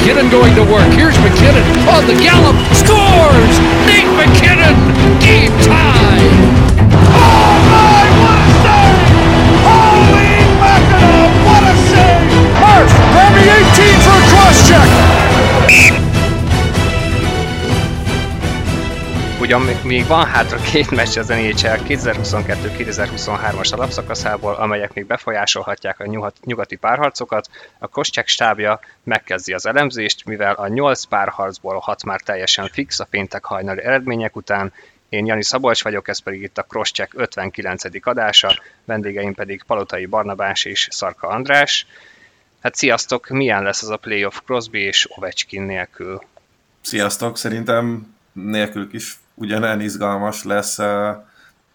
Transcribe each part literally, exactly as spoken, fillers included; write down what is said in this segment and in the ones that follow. McKinnon going to work. Here's McKinnon on the gallop. Scores! Nate McKinnon! Game tie! Oh my, what a save! Holy Mackinac, what a save! First, Remy eighteen for a cross check! Ugyan még van hátra két meccs az en há el kétezer-huszonkettő kétezer-huszonhárom alapszakaszából, amelyek még befolyásolhatják a nyugati párharcokat, a Cross Check stábja megkezdi az elemzést, mivel a nyolc párharcból hat már teljesen fix a péntek hajnali eredmények után. Én Jani Szabolcs vagyok, ez pedig itt a Cross Check ötvenkilencedik adása, vendégeim pedig Palotai Barnabás és Szarka András. Hát sziasztok, milyen lesz az a playoff Crosby és Ovechkin nélkül? Sziasztok, szerintem nélkülük is ugyanilyen izgalmas lesz,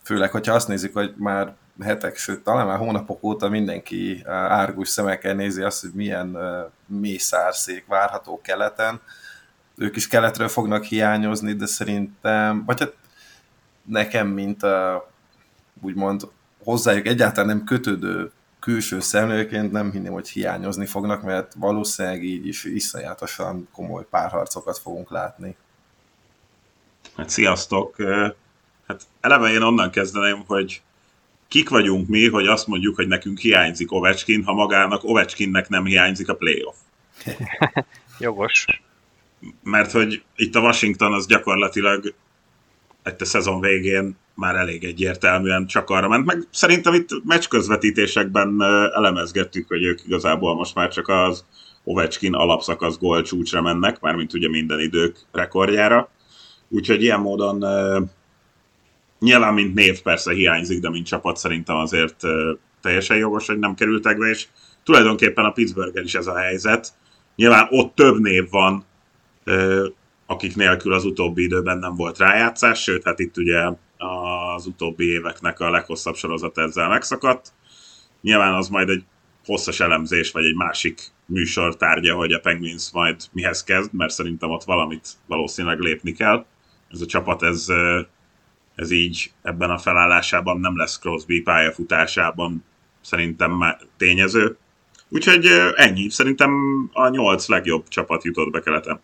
főleg, hogyha azt nézzük, hogy már hetek, sőt, talán már hónapok óta mindenki árgus szemekkel nézi azt, hogy milyen mély szárszék várható keleten. Ők is keletről fognak hiányozni, de szerintem, vagy hát nekem, mint úgymond hozzájuk egyáltalán nem kötődő külső szemlőként nem hinném, hogy hiányozni fognak, mert valószínűleg így is iszonyatosan komoly párharcokat fogunk látni. Hát sziasztok! Hát eleve én onnan kezdeném, hogy kik vagyunk mi, hogy azt mondjuk, hogy nekünk hiányzik Ovechkin, ha magának Ovechkinnek nem hiányzik a playoff. Jogos. Mert hogy itt a Washington az gyakorlatilag itt a szezon végén már elég egyértelműen csak arra ment, meg szerintem itt meccs közvetítésekben elemezgettük, hogy ők igazából most már csak az Ovechkin alapszakasz gól csúcsra mennek, mármint ugye minden idők rekordjára. Úgyhogy ilyen módon uh, nyilván, mint név persze hiányzik, de mint csapat szerintem azért uh, teljesen jogos, hogy nem kerültek be, és tulajdonképpen a Pittsburgh-el is ez a helyzet. Nyilván ott több név van, uh, akik nélkül az utóbbi időben nem volt rájátszás, sőt, hát itt ugye az utóbbi éveknek a leghosszabb sorozat ezzel megszakadt. Nyilván az majd egy hosszas elemzés, vagy egy másik műsor tárgya, hogy a Penguins majd mihez kezd, mert szerintem ott valamit valószínűleg lépni kell. Ez a csapat, ez, ez így ebben a felállásában nem lesz Crosby pályafutásában szerintem már tényező. Úgyhogy ennyi. Szerintem a nyolc legjobb csapat jutott be keleten.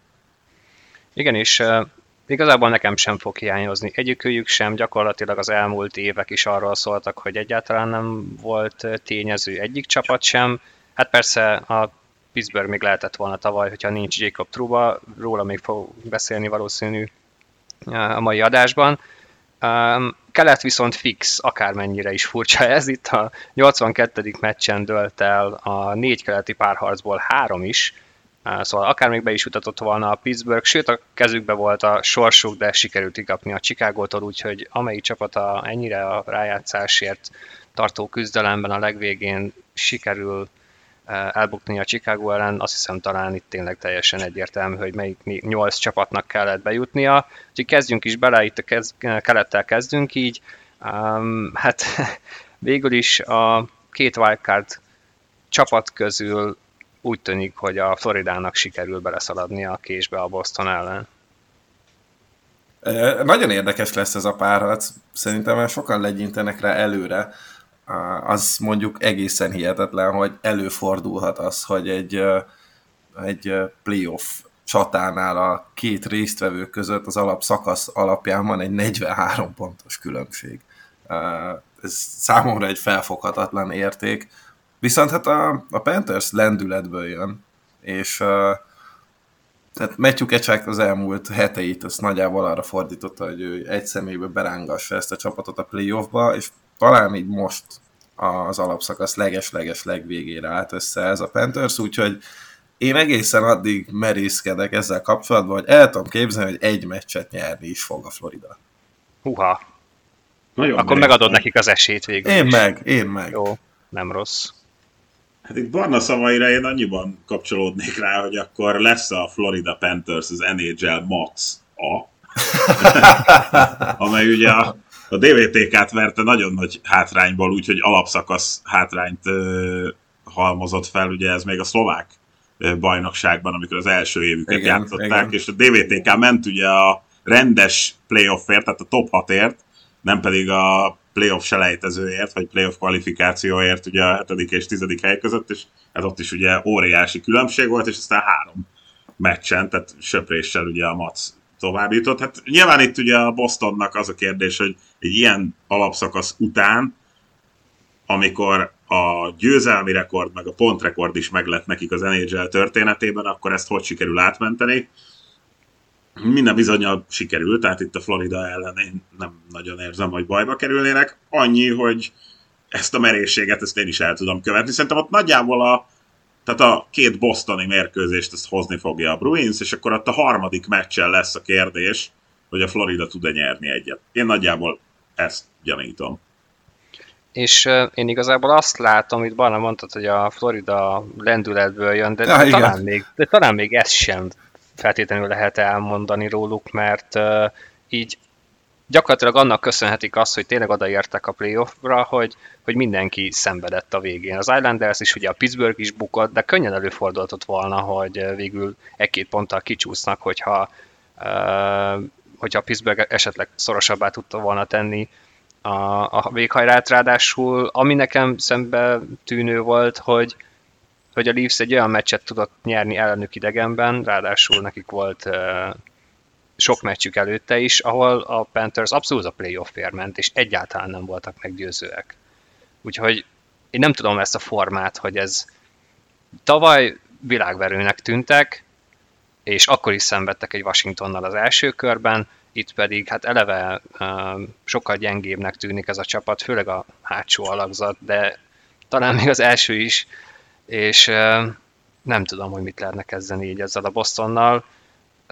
Igen, és uh, igazából nekem sem fog hiányozni. Egyikőjük sem, gyakorlatilag az elmúlt évek is arról szóltak, hogy egyáltalán nem volt tényező egyik csapat sem. Hát persze a Pittsburgh még lehetett volna tavaly, hogyha nincs Jacob Truba, róla még fog beszélni valószínű a mai adásban. Kelet viszont fix, akármennyire is furcsa ez, itt a nyolcvankettedik meccsen dölt el a négy keleti párharcból három is, szóval akár még be is utatott volna a Pittsburgh, sőt a kezükbe volt a sorsuk, de sikerült kikapni a Chicagótól, úgyhogy amelyik csapata ennyire a rájátszásért tartó küzdelemben a legvégén sikerül elbukni a Chicago ellen, azt hiszem talán itt tényleg teljesen egyértelmű, hogy melyik nyolc csapatnak kellett bejutnia. Úgyhogy kezdjünk is bele, itt a kez, kelettel kezdünk így. Um, hát végül is a két wildcard csapat közül úgy tűnik, hogy a Floridának sikerül beleszaladnia a késbe a Boston ellen. Nagyon érdekes lesz ez a párharc. Szerintem már sokan legyintenek rá előre. Az mondjuk egészen hihetetlen, hogy előfordulhat az, hogy egy, egy playoff csatánál a két résztvevő között az alapszakasz alapján van egy negyvenhárom pontos különbség. Ez számomra egy felfoghatatlan érték. Viszont hát a, a Panthers lendületből jön, és tehát Matthew Kecsák az elmúlt heteit azt nagyjából arra fordította, hogy ő egy személybe berángassa ezt a csapatot a playoffba, és talán így most az alapszakasz leges-leges legvégére állt össze ez a Panthers, úgyhogy én egészen addig merészkedek ezzel kapcsolatban, hogy el tudom képzelni, hogy egy meccset nyerni is fog a Florida. Húha! Nagyon Akkor merészkedek. Megadod nekik az esélyt végül Én is. meg, én meg. Jó, nem rossz. Hát itt Barna szavaira én annyiban kapcsolódnék rá, hogy akkor lesz a Florida Panthers az en há el Max-a, amely ugye a A dé vé té-t verte nagyon nagy hátrányból, úgyhogy alapszakasz hátrányt ö, halmozott fel, ugye ez még a szlovák ö, bajnokságban, amikor az első évüket igen, játszották, igen. És a dé vé té-k ment ugye a rendes playoffért, tehát a top hatért, nem pedig a playoff selejtezőért, vagy playoff kvalifikációért ugye a hetedik és tizedik hely között, és ez ott is ugye óriási különbség volt, és aztán három meccsen, tehát söpréssel ugye a Mac továbbjutott. Hát nyilván itt ugye a Bostonnak az a kérdés, hogy egy ilyen alapszakasz után, amikor a győzelmi rekord, meg a pontrekord is meglett nekik az en há el történetében, akkor ezt hogy sikerül átmenteni? Minden bizonnyal sikerült, tehát itt a Florida ellen én nem nagyon érzem, hogy bajba kerülnének. Annyi, hogy ezt a merészséget, ezt én is el tudom követni. Szerintem ott nagyjából a, tehát a két bostoni mérkőzést ezt hozni fogja a Bruins, és akkor ott a harmadik meccsen lesz a kérdés, hogy a Florida tud-e nyerni egyet. Én nagyjából ezt gyanítom. És uh, én igazából azt látom, amit Barna mondtad, hogy a Florida lendületből jön, de, ja, talán, még, de talán még ezt sem feltétlenül lehet elmondani róluk, mert uh, így gyakorlatilag annak köszönhetik azt, hogy tényleg odaértek a playoffra, hogy, hogy mindenki szenvedett a végén. Az Islanders is, ugye a Pittsburgh is bukott, de könnyen előfordulhatott volna, hogy végül egy-két ponttal kicsúsznak, hogyha, uh, hogyha a Pittsburgh esetleg szorosabbá tudta volna tenni a, a véghajrát. Ráadásul, ami nekem szembe tűnő volt, hogy, hogy a Leafs egy olyan meccset tudott nyerni ellenük idegenben, ráadásul nekik volt... Uh, sok meccsük előtte is, ahol a Panthers abszolút a playoffért ment, és egyáltalán nem voltak meggyőzőek. Úgyhogy én nem tudom ezt a formát, hogy ez tavaly világverőnek tűntek, és akkor is szenvedtek egy Washingtonnal az első körben, itt pedig hát eleve uh, sokkal gyengébbnek tűnik ez a csapat, főleg a hátsó alakzat, de talán még az első is, és uh, nem tudom, hogy mit lehetne kezdeni így ezzel a Bostonnal.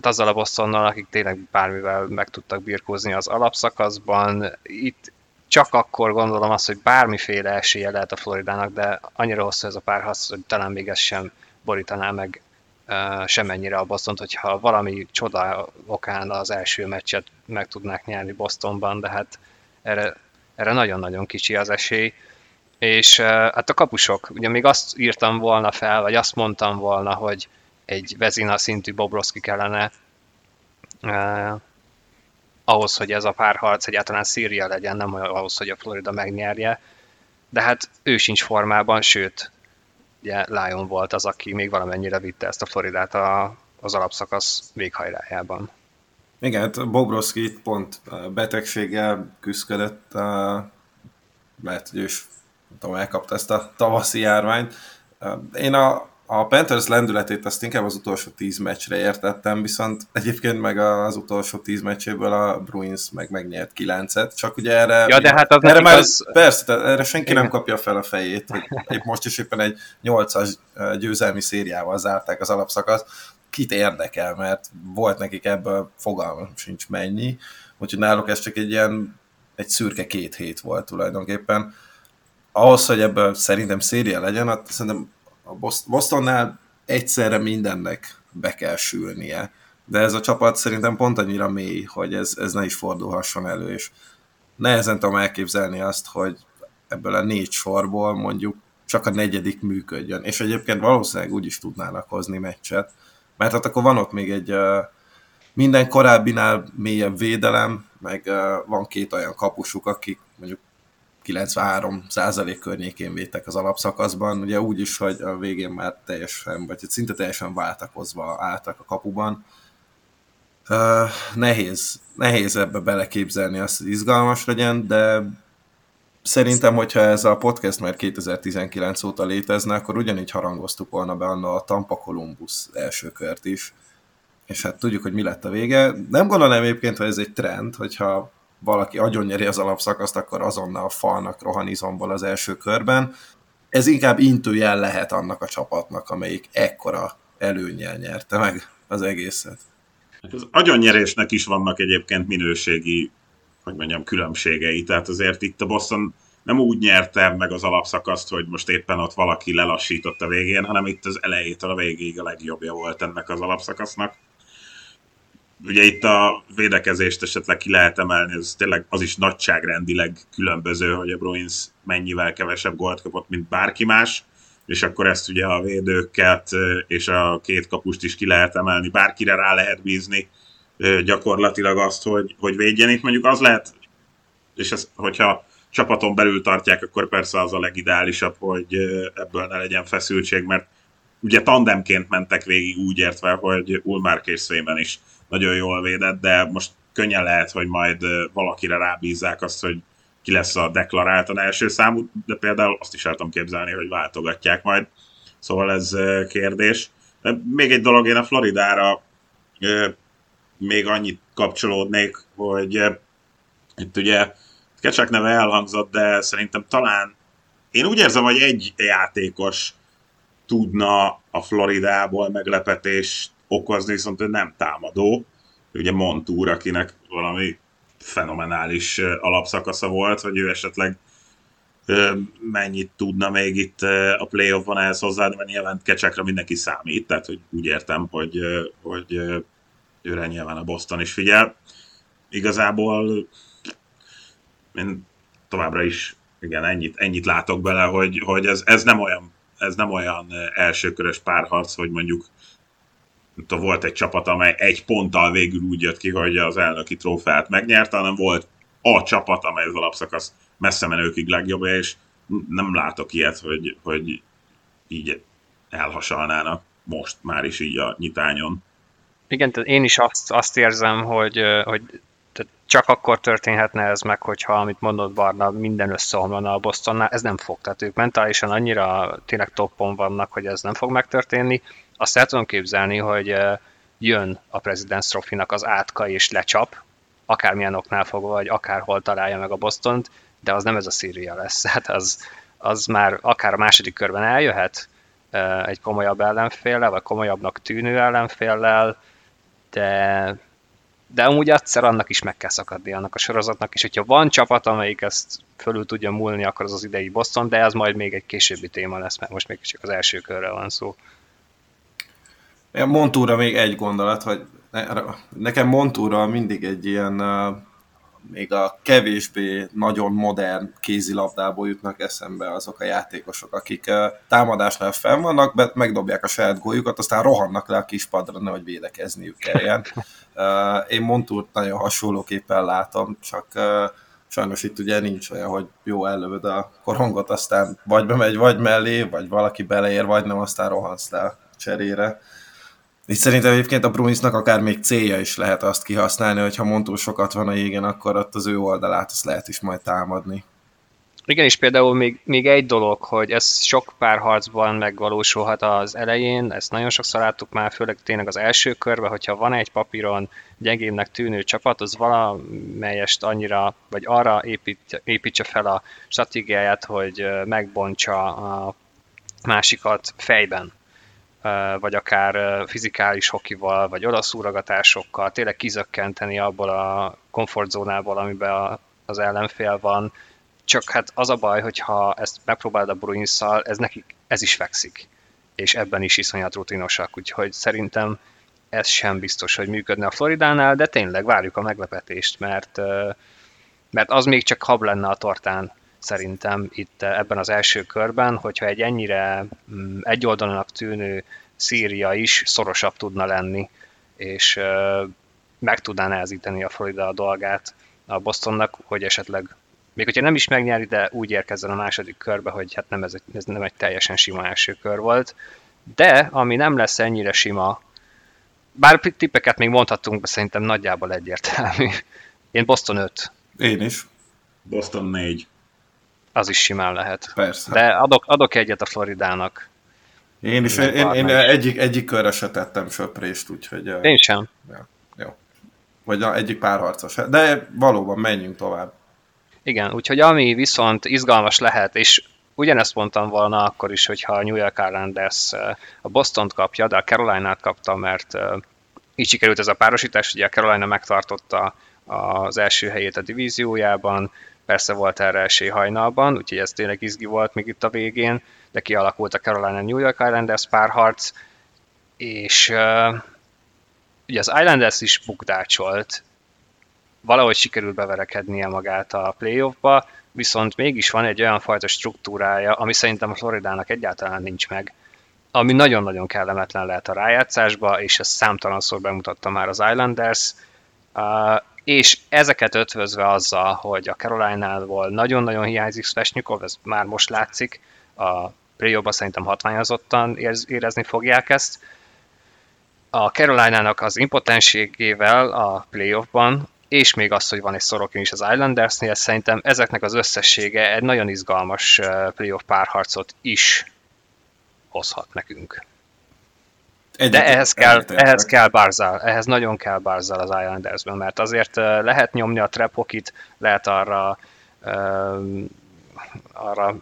Hát azzal a Bostonnal, akik tényleg bármivel meg tudtak birkózni az alapszakaszban. Itt csak akkor gondolom azt, hogy bármiféle esélye lehet a Floridának, de annyira hosszú ez a párharc, hogy talán még ez sem borítaná meg uh, semennyire a Bostont, hogyha valami csoda okán az első meccset meg tudnák nyerni Bostonban, de hát erre, erre nagyon-nagyon kicsi az esély. És uh, hát a kapusok, ugye még azt írtam volna fel, vagy azt mondtam volna, hogy egy Vezina szintű Bobrovszki kellene eh, ahhoz, hogy ez a párharc egyáltalán Szíria legyen, nem ahhoz, hogy a Florida megnyerje. De hát ő sincs formában, sőt, ugye Lion volt az, aki még valamennyire vitte ezt a Floridát a, az alapszakasz véghajrájában. Igen, hát Bobrovszki itt pont betegséggel küzdött, mert hogy ő is elkapta ezt a tavaszi járványt. Én a A Panthers lendületét azt inkább az utolsó tíz meccsre értettem, viszont egyébként meg az utolsó tíz meccséből a Bruins meg megnyert kilencet, csak ugye erre, ja, de hát az erre már az... persze, erre senki igen, nem kapja fel a fejét, hogy épp most is éppen egy nyolcas győzelmi szériával zárták az alapszakaszt, kit érdekel, mert volt nekik ebből fogalmam sincs mennyi, úgyhogy náluk ez csak egy ilyen, egy szürke két hét volt tulajdonképpen. Ahhoz, hogy ebből szerintem széria legyen, hát szerintem a Bostonnál egyszerre mindennek be kell sülnie, de ez a csapat szerintem pont annyira mély, hogy ez, ez ne is fordulhasson elő, és nehezen tudom elképzelni azt, hogy ebből a négy sorból mondjuk csak a negyedik működjön, és egyébként valószínűleg úgy is tudnának hozni meccset, mert hát akkor van ott még egy uh, minden korábbinál mélyebb védelem, meg uh, van két olyan kapusuk, akik mondjuk kilencvenhárom százalék környékén védtek az alapszakaszban, ugye úgy is, hogy a végén már teljesen, vagy szinte teljesen váltakozva álltak a kapuban. Uh, nehéz, nehéz ebbe beleképzelni azt, hogy izgalmas legyen, de szerintem, hogyha ez a podcast már kétezer-tizenkilenc óta létezne, akkor ugyanígy harangoztuk volna be anna a Tampa Columbus első kört is, és hát tudjuk, hogy mi lett a vége. Nem gondolom egyébként, hogy ez egy trend, hogyha valaki agyonnyeri az alapszakaszt, akkor azonnal falnak rohan izomból az első körben. Ez inkább intőjel lehet annak a csapatnak, amelyik ekkora előnnyel nyerte meg az egészet. Az agyonnyerésnek is vannak egyébként minőségi, hogy mondjam, különbségei. Tehát azért itt a Boston nem úgy nyerte meg az alapszakaszt, hogy most éppen ott valaki lelassított a végén, hanem itt az elejétől a végéig a legjobbja volt ennek az alapszakasznak. Ugye itt a védekezést esetleg ki lehet emelni, ez tényleg az is nagyságrendileg különböző, hogy a Bruins mennyivel kevesebb gólt kapott, mint bárki más, és akkor ezt ugye a védőket és a két kapust is ki lehet emelni, bárkire rá lehet bízni gyakorlatilag azt, hogy, hogy védjen. Itt mondjuk az lehet, és ez, hogyha csapaton belül tartják, akkor persze az a legideálisabb, hogy ebből ne legyen feszültség, mert ugye tandemként mentek végig úgy értve, hogy Ullmark és Szvémen is nagyon jól védett, de most könnyen lehet, hogy majd valakire rábízzák azt, hogy ki lesz a deklaráltan első számú, de például azt is el tudom képzelni, hogy váltogatják majd. Szóval ez kérdés. De még egy dolog, én a Floridára még annyit kapcsolódnék, hogy itt ugye Kecsák neve elhangzott, de szerintem talán én úgy érzem, hogy egy játékos tudna a Floridából meglepetést okozni, viszont ő nem támadó. Ugye Montúr, akinek valami fenomenális alapszakasza volt, hogy ő esetleg mennyit tudna még itt a playoffban ehhez hozzáadni, mert nyilván Kecsákra mindenki számít, tehát hogy úgy értem, hogy, hogy őre nyilván a Boston is figyel. Igazából én továbbra is igen, ennyit, ennyit látok bele, hogy, hogy ez, ez, nem olyan, ez nem olyan elsőkörös párharc, hogy mondjuk tudom, volt egy csapat, amely egy ponttal végül úgy jött ki, hogy az elnöki trófeát megnyerte, hanem volt a csapat, amely az alapszakasz messze menőkig legjobb, és nem látok ilyet, hogy, hogy így elhasalnának most már is így a nyitányon. Igen, tehát én is azt, azt érzem, hogy, hogy csak akkor történhetne ez meg, hogyha, amit mondott Barna, minden összeomlana a Bostonnál, ez nem fog. Tehát ők mentálisan annyira tényleg toppon vannak, hogy ez nem fog megtörténni. Azt el tudom képzelni, hogy jön a President's Trophy-nak az átka és lecsap, akármilyen oknál fogva, vagy akárhol találja meg a Bostont, de az nem ez a széria lesz. Hát az, az már akár a második körben eljöhet egy komolyabb ellenféllel, vagy komolyabbnak tűnő ellenféllel, de, de amúgy egyszer annak is meg kell szakadni, annak a sorozatnak, és hogyha van csapat, amelyik ezt fölül tudja múlni, akkor az az idei Boston, de ez majd még egy későbbi téma lesz, mert most még csak az első körre van szó. Montúra még egy gondolat, hogy nekem Montúra mindig egy ilyen, még a kevésbé nagyon modern kézilabdából jutnak eszembe azok a játékosok, akik támadásnál fenn vannak, megdobják a saját góljukat, aztán rohannak le a kispadra, nehogy védekezniük kelljen. Én Montúrt nagyon hasonlóképpen látom, csak sajnos itt ugye nincs olyan, hogy jó, ellövöd a korongot, aztán vagy bemegy, vagy mellé, vagy valaki beleér, vagy nem, aztán rohansz le cserére. Így szerintem egyébként a Bruinsnak akár még célja is lehet azt kihasználni, hogyha Montúr sokat van a jégen, akkor ott az ő oldalát azt lehet is majd támadni. Igen, és például még, még egy dolog, hogy ez sok párharcban megvalósulhat az elején, ezt nagyon sokszor láttuk már, főleg tényleg az első körben, hogyha van egy papíron gyengébbnek tűnő csapat, az valamelyest annyira, vagy arra épít, építse fel a stratégiáját, hogy megbontsa a másikat fejben, vagy akár fizikális hokival, vagy odaszúragatásokkal, tényleg kizökkenteni abból a komfortzónából, amiben az ellenfél van. Csak hát az a baj, hogyha ezt megpróbálod a Bruinsszal, ez nekik ez is fekszik, és ebben is iszonyat rutinosak, úgyhogy szerintem ez sem biztos, hogy működne a Floridánál, de tényleg várjuk a meglepetést, mert, mert az még csak hab lenne a tortán, szerintem itt ebben az első körben, hogyha egy ennyire egyoldalúnak tűnő Szíria is szorosabb tudna lenni, és meg tudná nehezíteni a Florida a dolgát a Bostonnak, hogy esetleg, még hogyha nem is megnyeri, de úgy érkezzen a második körbe, hogy hát nem ez, egy, ez nem egy teljesen sima első kör volt. De, ami nem lesz ennyire sima, bár tippeket még mondhattunk, de szerintem nagyjából egyértelmű. Én Boston öt. Én is. Boston négy. Az is simán lehet. Persze. De adok, adok egyet a Floridának. Én is, én, én, én egyik, egyik körre se tettem söprést, úgyhogy... Én sem. Ja, jó. Vagy egyik párharcos. De valóban menjünk tovább. Igen, úgyhogy ami viszont izgalmas lehet, és ugyanezt mondtam volna akkor is, hogyha a New York Islanders a Bostont kapja, de a Carolinát kapta, mert így sikerült ez a párosítás, ugye a Carolina megtartotta az első helyét a divíziójában, persze volt erre esély hajnalban, úgyhogy ez tényleg izgi volt még itt a végén, de kialakult a Carolina New York Islanders párharc, és uh, ugye az Islanders is bukdácsolt, valahogy sikerült beverekednie magát a playoffba, viszont mégis van egy olyan fajta struktúrája, ami szerintem a Floridának egyáltalán nincs meg, ami nagyon-nagyon kellemetlen lehet a rájátszásba, és ezt számtalanszor bemutatta már az Islanders, uh, és ezeket ötvözve azzal, hogy a Carolinával nagyon-nagyon hiányzik Svechnikov, ez már most látszik, a playoffban szerintem hatványozottan érezni fogják ezt. A Carolina-nak az impotenségével a playoffban, és még az, hogy van egy Sorokin is az Islandersnél, szerintem ezeknek az összessége egy nagyon izgalmas playoff párharcot is hozhat nekünk. De ehhez kell, ehhez kell Barzal, ehhez nagyon kell Barzal az Islandersben, mert azért lehet nyomni a trepokit, lehet arra, arra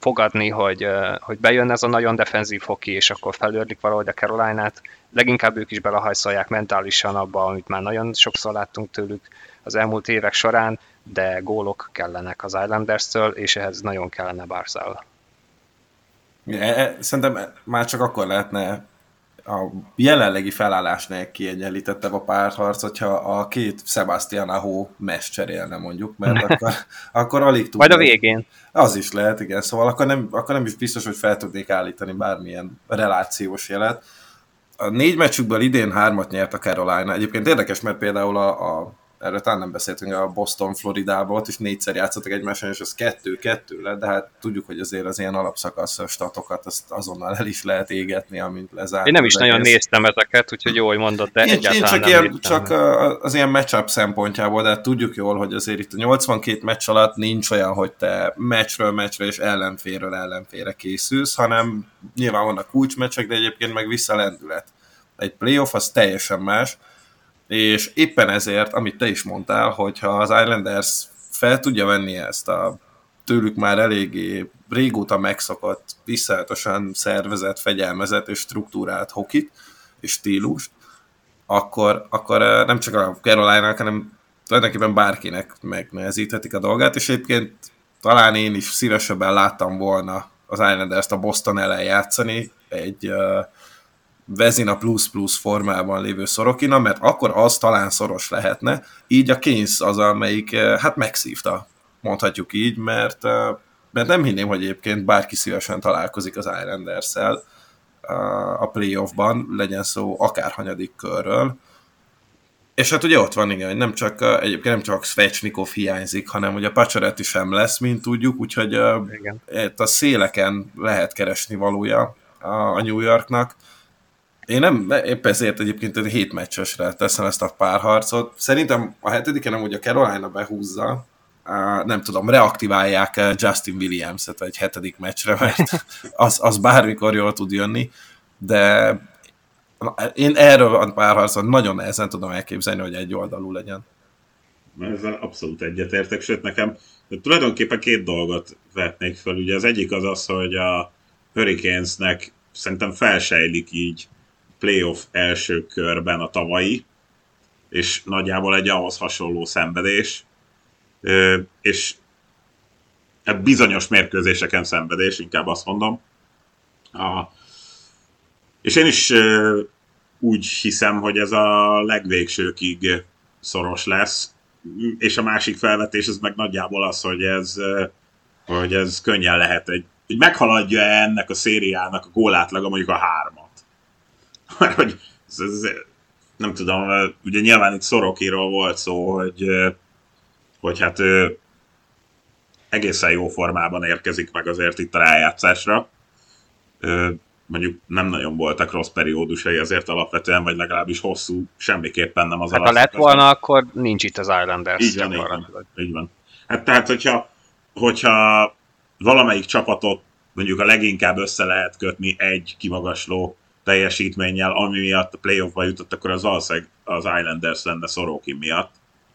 fogadni, hogy, hogy bejön ez a nagyon defenzív hoki, és akkor felőrlik valahogy a Carolinát. Leginkább ők is belehajszolják mentálisan abba, amit már nagyon sokszor láttunk tőlük az elmúlt évek során, de gólok kellenek az Islanders-től, és ehhez nagyon kellene Barzal. Szerintem már csak akkor lehetne a jelenlegi felállásnál kiegyenlítettebb a párharc, hogyha a két Sebastian Aho mest cserélne mondjuk, mert akkor, akkor alig tudnék. Majd a végén. Az is lehet, igen. Szóval akkor nem, akkor nem is biztos, hogy fel tudnék állítani bármilyen relációs jelet. A négy meccsükből idén hármat nyert a Carolina. Egyébként érdekes, mert például a, a erről talán nem beszéltünk, a Boston Floridába, ott is négyszer játszottak egymáson, és az kettő-kettő lett, de hát tudjuk, hogy azért az ilyen alapszakasz statokat azt azonnal el is lehet égetni, amint lezárt. Én nem is nagyon egész. néztem ezeket, úgyhogy jó, hogy mondod, de én, egyáltalán én csak nem ilyen, csak az ilyen match-up szempontjából, de tudjuk jól, hogy azért itt a nyolcvankét meccs alatt nincs olyan, hogy te meccsről meccsre és ellenfélről ellenfélre készülsz, hanem nyilván vannak kulcsmeccsek, de egyébként meg visszalendület. Egy playoff az teljesen más, és éppen ezért, amit te is mondtál, hogyha az Islanders fel tudja venni ezt a tőlük már eléggé régóta megszokott, visszajátosan szervezett, fegyelmezett és struktúrált hokit és stílust, akkor, akkor nem csak a Carolina-nak, hanem tulajdonképpen bárkinek megnehezíthetik a dolgát, és egyébként talán én is szívesebben láttam volna az Islanders-t a Boston ellen játszani egy Vezina plusz-plusz formában lévő Sorokina, mert akkor az talán szoros lehetne. Így a Kings az, amelyik hát megszívta, mondhatjuk így, mert, mert nem hinném, hogy egyébként bárki szívesen találkozik az Islanders-szel a playoffban, legyen szó akárhanyadik körről. És hát ugye ott van, igen, nem csak, egyébként nem csak Svechnikov hiányzik, hanem hogy a Pacioretty sem lesz, mint tudjuk, úgyhogy igen. A széleken lehet keresni valója a New Yorknak. Én nem, épp ezért egyébként egy hét meccsesre teszem ezt a párharcot. Szerintem a hetediken amúgy a Carolina behúzza, nem tudom, reaktiválják Justin Williams-et egy hetedik meccsre, mert az, az bármikor jól tud jönni, de én erről a párharcon nagyon nehezen tudom elképzelni, hogy egy oldalú legyen. Ezzel abszolút egyetértek, sőt nekem tulajdonképpen két dolgot vetnék fel. Ugye az egyik az az, hogy a Hurricanesnek szerintem felsejlik így playoff első körben a tavalyi, és nagyjából egy ahhoz hasonló szenvedés, és bizonyos mérkőzéseken szenvedés, inkább azt mondom. És én is úgy hiszem, hogy ez a legvégsőkig szoros lesz, és a másik felvetés ez meg nagyjából az, hogy ez, hogy ez könnyen lehet, egy, hogy meghaladja ennek a szériának a gólátlaga mondjuk a hárma. Mert hogy, nem tudom, ugye nyilván itt Szorokiról volt szó, hogy, hogy hát egészen jó formában érkezik meg azért itt a rájátszásra. Mondjuk nem nagyon voltak rossz periódusai azért alapvetően, vagy legalábbis hosszú, semmiképpen nem az hát alapvetően. Hát ha lett volna, akkor nincs itt az Islanders. Így van, így van, így van. Hát tehát, hogyha, hogyha valamelyik csapatot mondjuk a leginkább össze lehet kötni egy kimagasló teljesítménnyel, ami miatt a playoffba jutott, akkor az valószínűleg az Islanders lenne Sorokin miatt.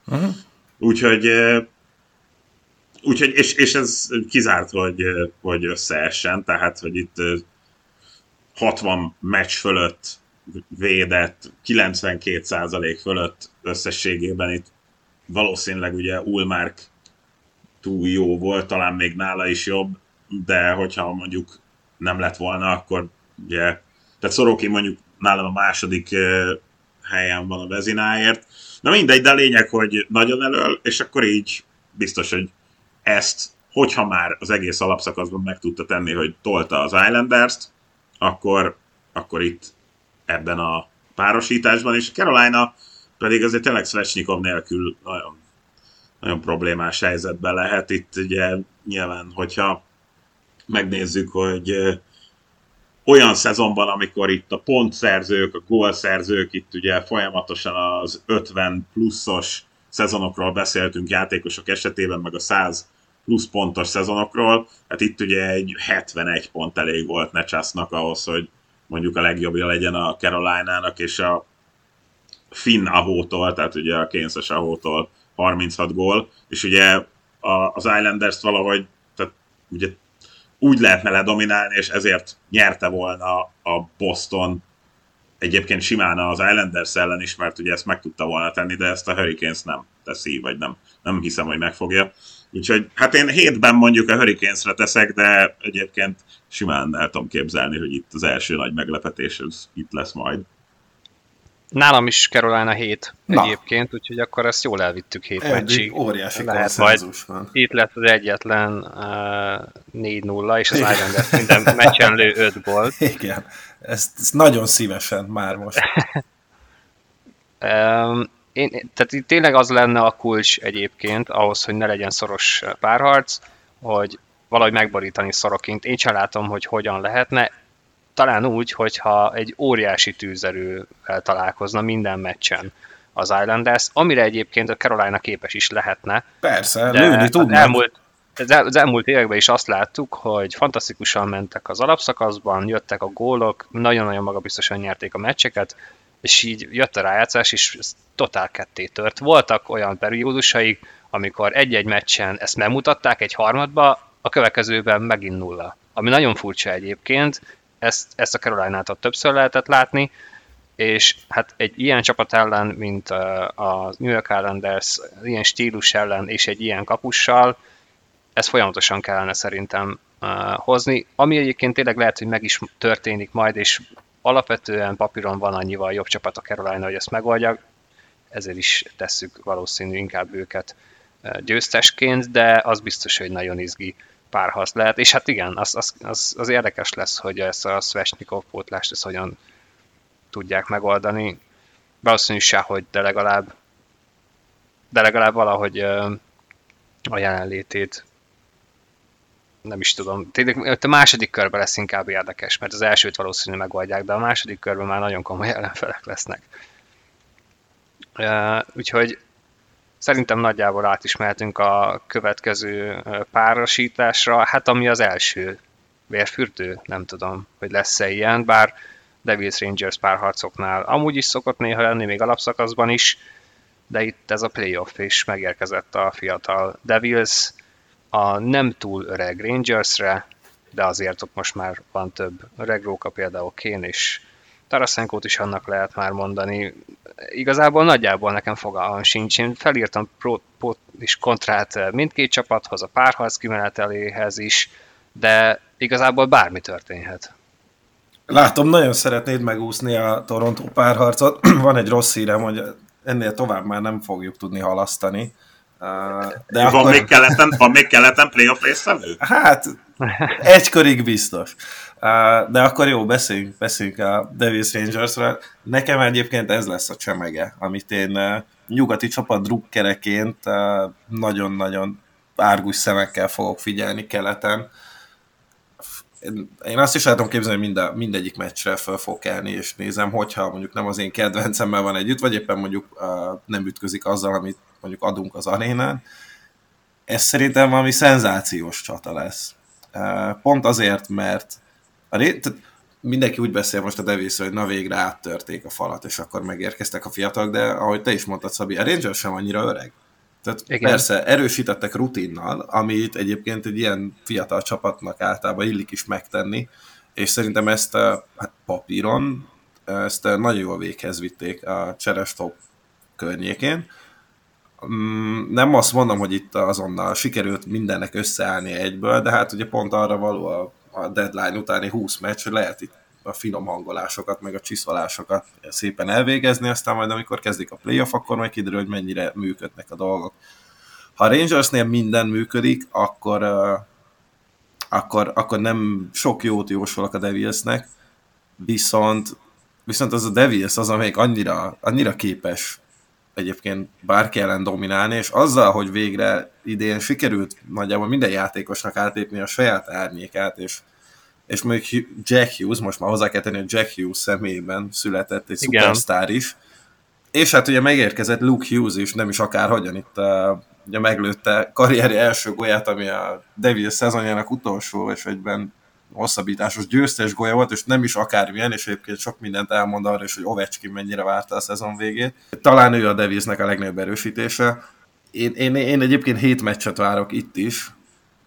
Uh-huh. Úgyhogy, úgyhogy és, és ez kizárt, hogy, hogy összeessen, tehát, hogy itt hatvan meccs fölött védett, kilencvenkét százalék fölött összességében itt valószínűleg ugye Ullmark túl jó volt, talán még nála is jobb, de hogyha mondjuk nem lett volna, akkor ugye tehát Sorokin mondjuk nálam a második helyen van a Vezináért. Na mindegy, de a lényeg, hogy nagyon elöl, és akkor így biztos, hogy ezt, hogyha már az egész alapszakaszban meg tudta tenni, hogy tolta az Islanders-t, akkor, akkor itt ebben a párosításban, és a Carolina pedig azért tényleg Svechnikov nélkül nagyon, nagyon problémás helyzetben lehet. Itt ugye nyilván, hogyha megnézzük, hogy olyan szezonban, amikor itt a pontszerzők, a gólszerzők, itt ugye folyamatosan az ötven pluszos szezonokról beszéltünk játékosok esetében, meg a száz plusz pontos szezonokról, hát itt ugye egy hetvenegy pont elég volt Necsásznak ahhoz, hogy mondjuk a legjobbja legyen a Carolinának, és a Finn Ahótól, tehát ugye a Keynes-es Ahótól harminchat gól, és ugye az Islanders valahogy tehát ugye úgy lehetne ledominálni, és ezért nyerte volna a Boston egyébként simán az Islanders ellen is, mert ugye ezt meg tudta volna tenni, de ezt a Hurricanes nem teszi, vagy nem, nem hiszem, hogy megfogja. Úgyhogy hát én hétben mondjuk a Hurricanesre teszek, de egyébként simán el tudom képzelni, hogy itt az első nagy meglepetés az itt lesz majd. Nálam is Carolina hét Na. egyébként, úgyhogy akkor ezt jól elvittük hét meccsig. Óriási konszenzus van. Itt lesz az egyetlen uh, négy nulla, és az Islanders minden meccsen lő öt gólt. Igen, ezt, ezt nagyon szívesen már most. um, én, tehát itt tényleg az lenne a kulcs egyébként, ahhoz, hogy ne legyen szoros párharc, hogy valahogy megborítani Sorokint. Én sem látom, hogy hogyan lehetne. Talán úgy, hogyha egy óriási tűzerővel találkozna minden meccsen az Islanders, amire egyébként a Carolina képes is lehetne. Persze, lőni tudnak. Elmúlt, az elmúlt években is azt láttuk, hogy fantasztikusan mentek az alapszakaszban, jöttek a gólok, nagyon-nagyon magabiztosan nyerték a meccseket, és így jött a rájátszás, és totál ketté tört. Voltak olyan periódusaik, amikor egy-egy meccsen ezt megmutatták egy harmadba, a következőben megint nulla. Ami nagyon furcsa egyébként, Ezt, ezt a Carolinától többször lehetett látni, és hát egy ilyen csapat ellen, mint a New York Islanders, ilyen stílus ellen és egy ilyen kapussal, ezt folyamatosan kellene szerintem uh, hozni, ami egyébként tényleg lehet, hogy meg is történik majd, és alapvetően papíron van annyival jobb csapat a Carolina, hogy ezt megoldja, ezért is tesszük valószínű inkább őket győztesként, de az biztos, hogy nagyon izgi párharc lehet, és hát igen, az, az, az, az érdekes lesz, hogy ezt a Svechnikov pótlást ezt hogyan tudják megoldani. Valószínűleg sehogy, de legalább, de legalább valahogy a jelenlétét nem is tudom. Tényleg a második körben lesz inkább érdekes, mert az elsőt valószínűleg megoldják, de a második körben már nagyon komoly ellenfelek lesznek. Úgyhogy szerintem nagyjából átismertünk a következő párosításra, hát ami az első vérfürdő, nem tudom, hogy lesz-e ilyen, bár Devils Rangers párharcoknál amúgy is szokott néha lenni, még alapszakaszban is, de itt ez a playoff, és megérkezett a fiatal Devils a nem túl öreg Rangersre, de azért ott most már van több öreg róka, például Kane és Tarasenkót is annak lehet már mondani. Igazából nagyjából nekem fogalmam sincs. Én felírtam pró és kontrát mindkét csapathoz, a párharc kimeneteléhez is, de igazából bármi történhet. Látom, nagyon szeretnéd megúszni a Toronto párharcot. Van egy rossz hírem, hogy ennél tovább már nem fogjuk tudni halasztani. De van, akkor... még keleten, van még keleten playoff résztvevő? Hát, egy körig biztos. De akkor jó, beszéljünk, beszéljünk a Devils Rangersről. Nekem egyébként ez lesz a csemege, amit én nyugati csapat drukkereként nagyon-nagyon árgus szemekkel fogok figyelni keleten. Én azt is látom képzelni, hogy minden, mindegyik meccsre fel fog kelni, és nézem, hogyha mondjuk nem az én kedvencemmel van együtt, vagy éppen mondjuk nem ütközik azzal, amit mondjuk adunk az arénán. Ez szerintem valami szenzációs csata lesz. Pont azért, mert a, mindenki úgy beszél most a Devilsről, hogy na végre áttörték a falat, és akkor megérkeztek a fiatalok, de ahogy te is mondtad, Szabi, a Rangers sem annyira öreg. Tehát igen. Persze, erősítettek rutinnal, amit egyébként egy ilyen fiatal csapatnak általában illik is megtenni, és szerintem ezt hát papíron, ezt nagyon jól véghez vitték a cserestop környékén. Nem azt mondom, hogy itt azonnal sikerült mindennek összeállni egyből, de hát ugye pont arra való a a deadline utáni húsz meccs, lehet itt a finom hangolásokat, meg a csiszolásokat szépen elvégezni, aztán majd amikor kezdik a playoff, akkor majd kiderül, hogy mennyire működnek a dolgok. Ha a Rangersnél minden működik, akkor, uh, akkor, akkor nem sok jót jósolok a Devilsnek, viszont, viszont az a Devils az, amelyik annyira, annyira képes egyébként bárki ellen dominálni, és azzal, hogy végre idén sikerült nagyjából minden játékosnak átlépni a saját árnyékát, és, és mondjuk Jack Hughes, most már hozzá kell tenni, hogy Jack Hughes személyében született egy szupersztár is, és hát ugye megérkezett Luke Hughes is, nem is akárhogyan, itt a, ugye meglőtte karrierje első gólját, ami a Devils szezonjának utolsó, és egyben hosszabbításos győztes gólya volt, és nem is akármilyen, és egyébként sok mindent elmond arra is, hogy Ovechkin mennyire várta a szezon végét. Talán ő a Davisnek a legnagyobb erősítése. Én, én, én egyébként hét meccset várok itt is.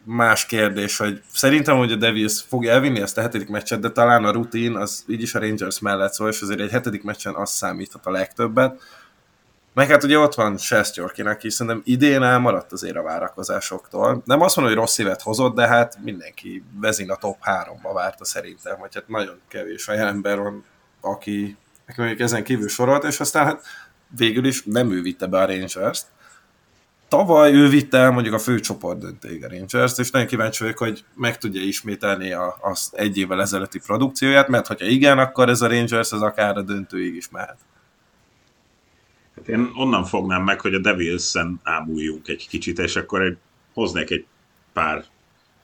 Más kérdés, hogy szerintem, hogy a Davis fogja elvinni ezt a hetedik meccset, de talán a rutin, az így is a Rangers mellett szól, és azért egy hetedik meccsen az számíthat a legtöbbet. Meg hát ugye ott van Sestjorkin, aki szerintem idén elmaradt azért a várakozásoktól. Nem azt mondom, hogy rossz évet hozott, de hát mindenki vezin a top háromba várta szerintem, vagy hát nagyon kevés olyan ember van, aki, aki mondjuk ezen kívül sorolt, és aztán hát végül is nem ő vitte be a Rangers-t. Tavaly ő vitte el mondjuk a főcsoport döntőig a Rangers-t, és nagyon kíváncsi vagyok, hogy meg tudja ismételni a, azt egy évvel ezelőtti produkcióját, mert hogyha igen, akkor ez a Rangers az akár a döntőig is mehet. Hát én onnan fognám meg, hogy a Devils-en ámuljunk egy kicsit, és akkor egy, hoznék egy pár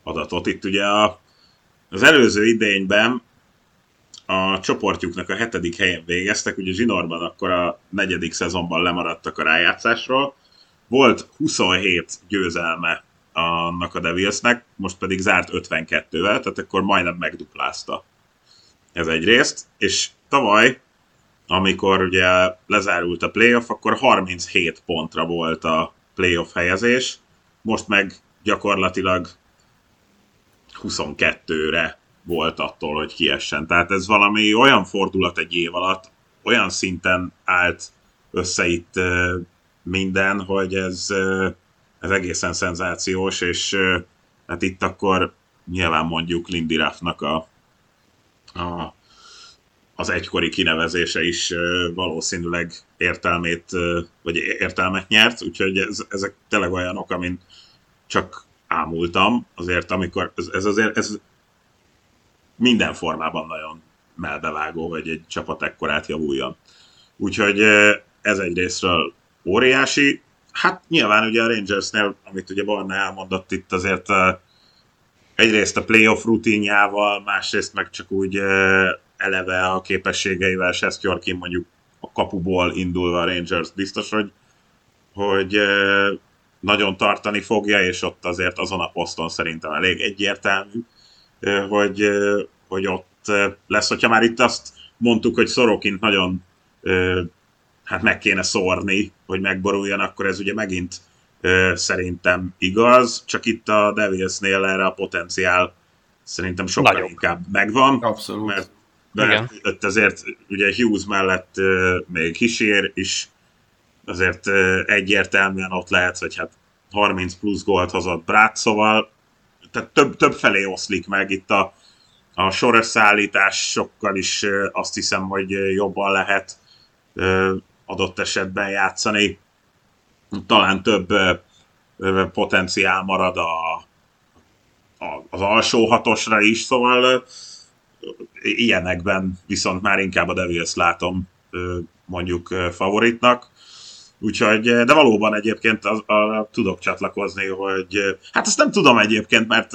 adatot. Itt ugye a, az előző idényben a csoportjuknak a hetedik helyen végeztek, ugye zsinórban akkor a negyedik szezonban lemaradtak a rájátszásról. Volt huszonhét győzelme annak a Devilsnek, most pedig zárt ötvenkettővel, tehát akkor majdnem megduplázta. Ez egyrészt, és tavaly amikor ugye lezárult a playoff, akkor harminchét pontra volt a playoff helyezés, most meg gyakorlatilag huszonkettőre volt attól, hogy kiessen. Tehát ez valami olyan fordulat egy év alatt, olyan szinten állt össze itt minden, hogy ez, ez egészen szenzációs, és hát itt akkor nyilván mondjuk Lindy Ruffnak a, a az egykori kinevezése is valószínűleg értelmét, vagy értelmet nyert, úgyhogy ez, ezek tényleg olyanok, amin csak ámultam, azért amikor, ez, ez azért ez minden formában nagyon melbevágó, hogy egy csapat ekkorát javuljon. Úgyhogy ez egyrésztről óriási, hát nyilván ugye a Rangersnél, amit ugye Barna elmondott itt azért egyrészt a playoff rutinjával, másrészt meg csak úgy eleve a képességeivel, Sestjorkin mondjuk a kapuból indulva a Rangers biztos, hogy, hogy nagyon tartani fogja, és ott azért azon a poszton szerintem elég egyértelmű, hogy, hogy ott lesz, hogyha már itt azt mondtuk, hogy Sorokint nagyon hát meg kéne szórni, hogy megboruljon, akkor ez ugye megint szerintem igaz, csak itt a Devilsnél erre a potenciál szerintem sokkal nagyobb. Inkább megvan. Abszolút. Mert de ott azért ugye Hughes mellett uh, még Hischier is azért uh, egyértelműen ott lehet, hogy hát harminc plusz gólt hozott Brácóval, tehát több, több felé oszlik meg itt a, a sorösszállításokkal is uh, azt hiszem, hogy jobban lehet uh, adott esetben játszani. Talán több uh, potenciál marad a, a, az alsó hatosra is, szóval uh, ilyenekben viszont már inkább a Devils látom mondjuk favoritnak. Úgyhogy, de valóban egyébként az, arra tudok csatlakozni, hogy hát ezt nem tudom egyébként, mert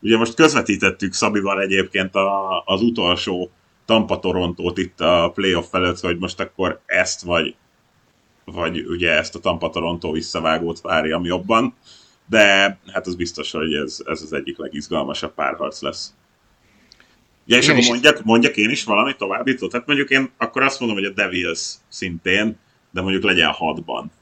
ugye most közvetítettük Szabival egyébként a, az utolsó Tampa Torontót itt a playoff előtt, hogy most akkor ezt vagy vagy ugye ezt a Tampa Torontó visszavágót várjam jobban, de hát az biztos, hogy ez, ez az egyik legizgalmasabb párharc lesz. Ja, és én akkor mondjak, mondjak én is valami továbbító. Tehát mondjuk én akkor azt mondom, hogy a Devils szintén, de mondjuk legyen hatban.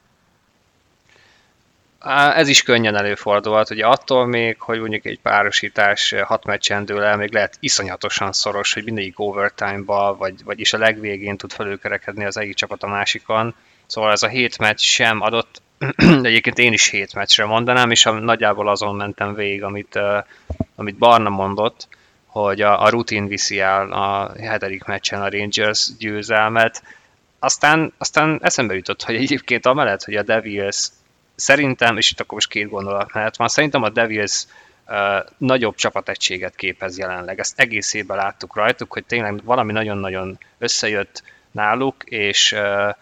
Ez is könnyen előfordulhat. Ugye attól még, hogy mondjuk egy párosítás hat meccsen dől el, még lehet iszonyatosan szoros, hogy mindegyik overtime-ba, vagy, vagyis a legvégén tud felülkerekedni az egyik csapat a másikon. Szóval ez a hét meccs sem adott. Egyébként én is hét meccsre mondanám, és nagyjából azon mentem végig, amit, amit Barna mondott, hogy a, a rutin viszi el a hetedik meccsen a Rangers győzelmet. Aztán, aztán eszembe jutott, hogy egyébként amellett, hogy a Devils szerintem, és itt akkor most két gondolat mellett van, szerintem a Devils uh, nagyobb csapategységet képez jelenleg. Ezt egész évben láttuk rajtuk, hogy tényleg valami nagyon-nagyon összejött náluk, és uh,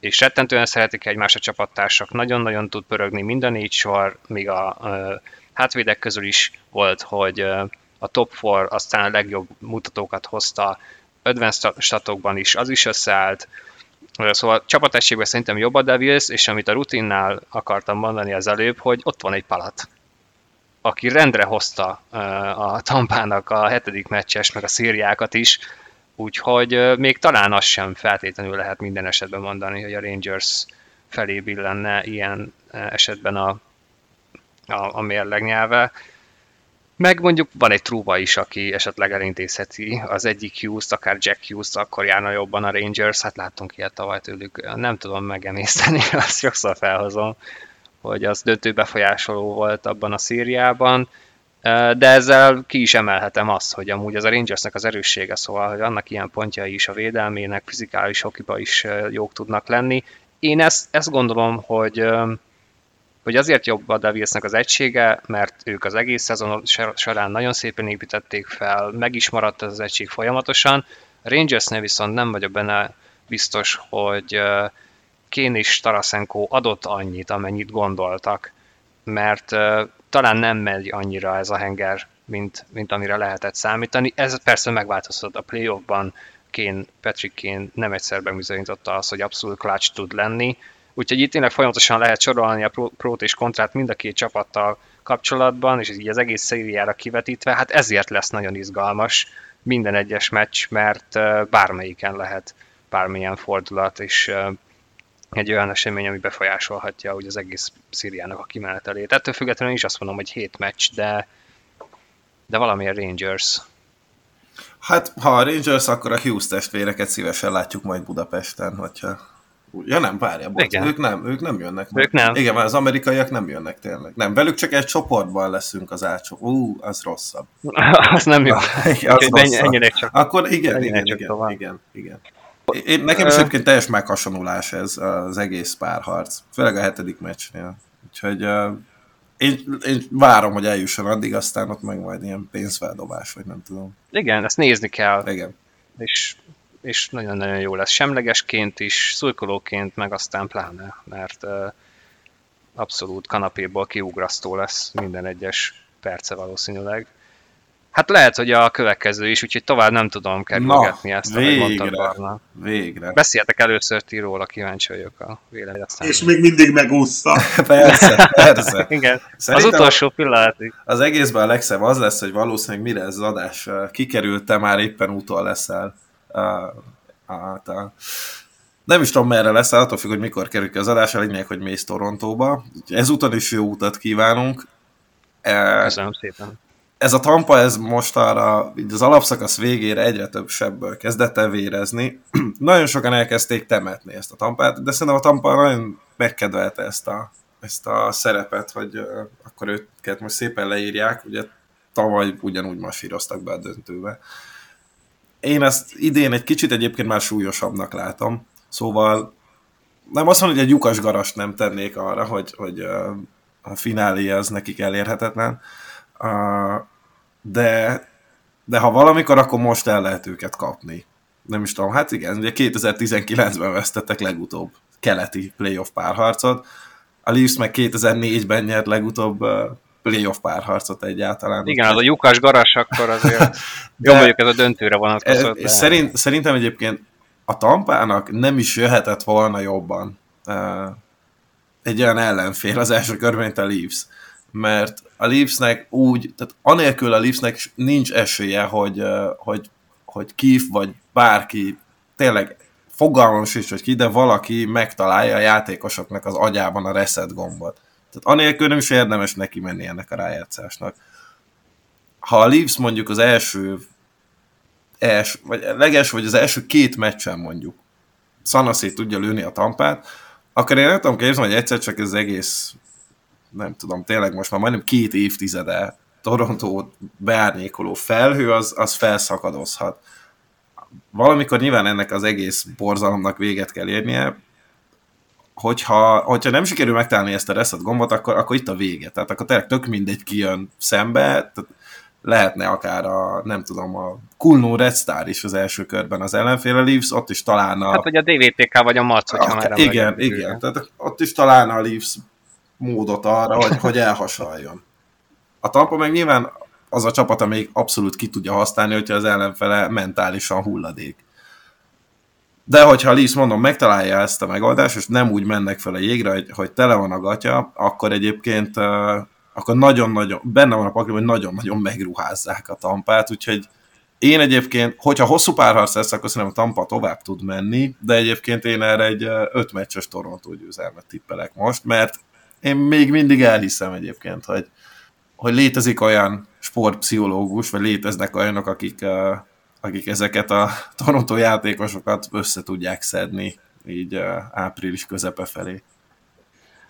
és rettentően szeretik egymást a csapattársak, nagyon-nagyon tud pörögni mind a négy sor, még a uh, hátvédek közül is volt, hogy uh, a top négy aztán a legjobb mutatókat hozta, advanced statokban is, az is összeállt, uh, szóval a csapatességben szerintem jobb a Devils, és amit a rutinnál akartam mondani az előbb, hogy ott van egy Palat, aki rendre hozta uh, a Tampának a hetedik meccses, meg a szériákat is, úgyhogy még talán azt sem feltétlenül lehet minden esetben mondani, hogy a Rangers felé billenne ilyen esetben a, a, a mérleg nyelve. Meg mondjuk van egy Truba is, aki esetleg elintézheti az egyik Hughes-t, akár Jack Hughes-t, akkor járna jobban a Rangers, hát láttunk ilyet tavaly tőlük, nem tudom megemészteni, azt jogszor felhozom, hogy az döntő befolyásoló volt abban a szériában. De ezzel ki is emelhetem azt, hogy amúgy az a Rangersnek az erőssége, szóval, hogy annak ilyen pontjai is a védelmének, fizikális hokiba is jók tudnak lenni. Én ezt, ezt gondolom, hogy, hogy azért jobb a Devilsnek az egysége, mert ők az egész szezon során nagyon szépen építették fel, meg is maradt az egység folyamatosan. A Rangersnél viszont nem vagyok benne biztos, hogy Kane és Tarasenko adott annyit, amennyit gondoltak, mert talán nem megy annyira ez a henger, mint, mint amire lehetett számítani. Ez persze megváltoztatott a playoffban. Kane, Patrick Kane nem egyszer bebizonyította azt, hogy abszolút clutch tud lenni. Úgyhogy itt tényleg folyamatosan lehet sorolni a prót és kontrát mind a két csapattal kapcsolatban, és így az egész szériára kivetítve, hát ezért lesz nagyon izgalmas minden egyes meccs, mert bármelyiken lehet bármilyen fordulat, és egy olyan esemény, ami befolyásolhatja úgy az egész szériának a kimenetelét. Ettől függetlenül is azt mondom, hogy hét meccs, de, de valamilyen Rangers. Hát, ha a Rangers, akkor a Hughes testvéreket szívesen látjuk majd Budapesten, hogyha... Ja nem, várjál, ők nem, ők nem jönnek. Ők nem. Igen, már az amerikaiak nem jönnek tényleg. Nem, velük csak egy csoportban leszünk az ácsok. Ú, az rosszabb. az nem jó. Igen, az rosszabb. Csak, akkor igen, igen, igen, igen, igen, igen. Én, nekem is egyébként teljes meghasonulás ez az egész párharc, főleg a hetedik meccsnél. Úgyhogy uh, én, én várom, hogy eljusson addig, aztán ott meg majd ilyen pénzfeldobás, vagy nem tudom. Igen, ezt nézni kell. Igen. És, és nagyon-nagyon jó lesz semlegesként is, szurkolóként, meg aztán pláne, mert uh, abszolút kanapéból kiugrasztó lesz minden egyes perce valószínűleg. Hát lehet, hogy a következő is, úgyhogy tovább nem tudom kerülgetni ezt, amit mondtam Barna. Végre. Beszéltek először ti róla, kíváncsi vagyok a véleményed. És még mindig megúszta. persze, persze. Igen. Szerintem az utolsó pillanatig. Az egészben a legszebb az lesz, hogy valószínűleg mire ez az adás kikerült, te már éppen úton leszel. Nem is tudom, merre leszel, attól függ, hogy mikor kerül ki az adás, a lényeg, hogy mész Torontóba. Ezúton is jó utat kívánunk. Köszönöm szépen. Ez a Tampa, ez mostanra az alapszakasz végére egyre több sebből kezdett el vérezni. Nagyon sokan elkezdték temetni ezt a Tampát, de szerintem a Tampa nagyon megkedvelte ezt a, ezt a szerepet, hogy uh, akkor őket most szépen leírják, ugye tavaly ugyanúgy masíroztak be a döntőbe. Én ezt idén egy kicsit egyébként már súlyosabbnak látom, szóval nem azt mondom, hogy egy lyukas garast nem tennék arra, hogy, hogy uh, a finálé az nekik elérhetetlen, Uh, de, de ha valamikor, akkor most el lehet őket kapni. Nem is tudom, hát igen, ugye kétezer-tizenkilencben vesztettek legutóbb keleti playoff párharcot, a Leafs meg kétezer-négyben nyert legutóbb playoff párharcot egyáltalán. Igen, az a lyukas garas, akkor azért gondoljuk ez a döntőre vonatkozott. E, de... szerint, szerintem egyébként a Tampának nem is jöhetett volna jobban uh, egy olyan ellenfél az első körben, mint a Leafs. Mert a Leafsnek úgy, tehát anélkül a Leafsnek nincs esélye, hogy, hogy, hogy Keefe vagy bárki, tényleg fogalmam sincs, hogy ki, de valaki megtalálja a játékosoknak az agyában a reset gombot. Tehát anélkül nem is érdemes neki menni ennek a rájátszásnak. Ha a Leafs mondjuk az első, els, vagy legelső, vagy az első két meccsen mondjuk Sanasi tudja lőni a Tampát, akkor én nem tudom képzelni, hogy egyszer csak ez egész, nem tudom, tényleg most már majdnem két évtizede Torontót beárnyékoló felhő, az, az felszakadozhat. Valamikor nyilván ennek az egész borzalomnak véget kell érnie, hogyha, hogyha nem sikerül megtalálni ezt a reset gombot, akkor, akkor itt a vége. Tehát akkor tényleg tök mindegy kijön szembe, tehát lehetne akár a, nem tudom, a Kulnó Red Star is az első körben az ellenféle Leafs, ott is talán a... Hát, hogy a dé vé té ká vagy a Marc, hogyha már... Igen, igen, igen, tehát ott is talán a Leafs módot arra, hogy, hogy elhasaljon. A Tampa meg nyilván az a csapat, amelyik abszolút ki tudja használni, hogyha az ellenfele mentálisan hulladék. De hogyha a Leafs, mondom, megtalálja ezt a megoldást, és nem úgy mennek fel a jégre, hogy, hogy tele van a gatya, akkor egyébként akkor nagyon-nagyon, benne van a pakli, hogy nagyon-nagyon megruházzák a Tampát, úgyhogy én egyébként, hogyha hosszú párharc lesz, akkor szerintem a Tampa tovább tud menni, de egyébként én erre egy öt meccses Toronto győzelmet tippelek most, mert én még mindig elhiszem egyébként, hogy, hogy létezik olyan sportpszichológus, vagy léteznek olyanok, akik, akik ezeket a Toronto játékosokat össze tudják szedni, így április közepe felé.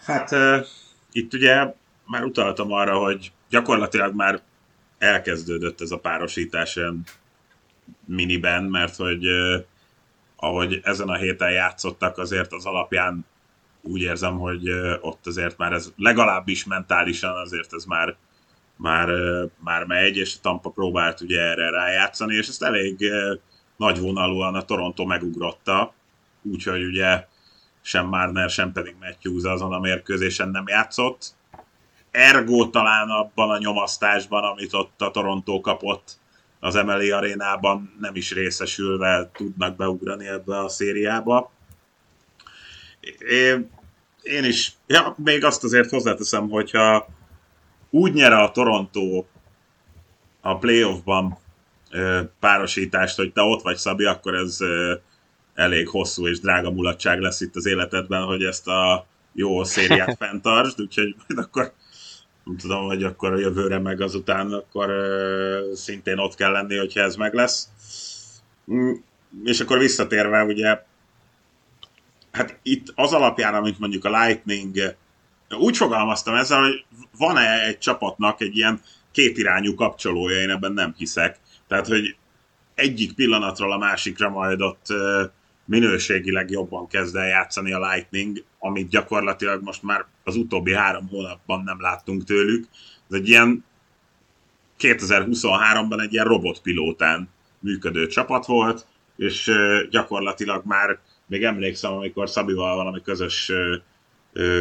Hát uh, itt ugye már utaltam arra, hogy gyakorlatilag már elkezdődött ez a párosítás ilyen miniben, mert hogy eh, ahogy ezen a héten játszottak, azért az alapján úgy érzem, hogy eh, ott azért már ez legalábbis mentálisan azért ez már, már, eh, már megy, és a Tampa próbált ugye erre rájátszani, és ezt elég eh, nagyvonalúan a Toronto megugrotta, úgyhogy ugye sem Marner, sem pedig Matthews azon a mérkőzésen nem játszott, ergo talán abban a nyomasztásban, amit ott a Toronto kapott az em el á arénában, nem is részesülve tudnak beugrani ebbe a szériába. Én, én is, ja, még azt azért hozzáteszem, hogyha úgy nyer a Toronto a playoffban párosítást, hogy te ott vagy, Szabi, akkor ez elég hosszú és drága mulatság lesz itt az életedben, hogy ezt a jó szériát fenntartsd, úgyhogy majd akkor nem tudom, hogy akkor a jövőre meg azután, akkor ö, szintén ott kell lenni, hogyha ez meg lesz. Mm, és akkor visszatérve, ugye, hát itt az alapján, amit mondjuk a Lightning, úgy fogalmaztam ezzel, hogy van-e egy csapatnak egy ilyen kétirányú kapcsolója, én ebben nem hiszek. Tehát, hogy egyik pillanatról a másikra majd ott ö, minőségileg jobban kezd el játszani a Lightning, amit gyakorlatilag most már az utóbbi három hónapban nem láttunk tőlük. Ez egy ilyen kétezer-huszonháromban egy ilyen robotpilótán működő csapat volt, és gyakorlatilag már, még emlékszem, amikor Szabival valami közös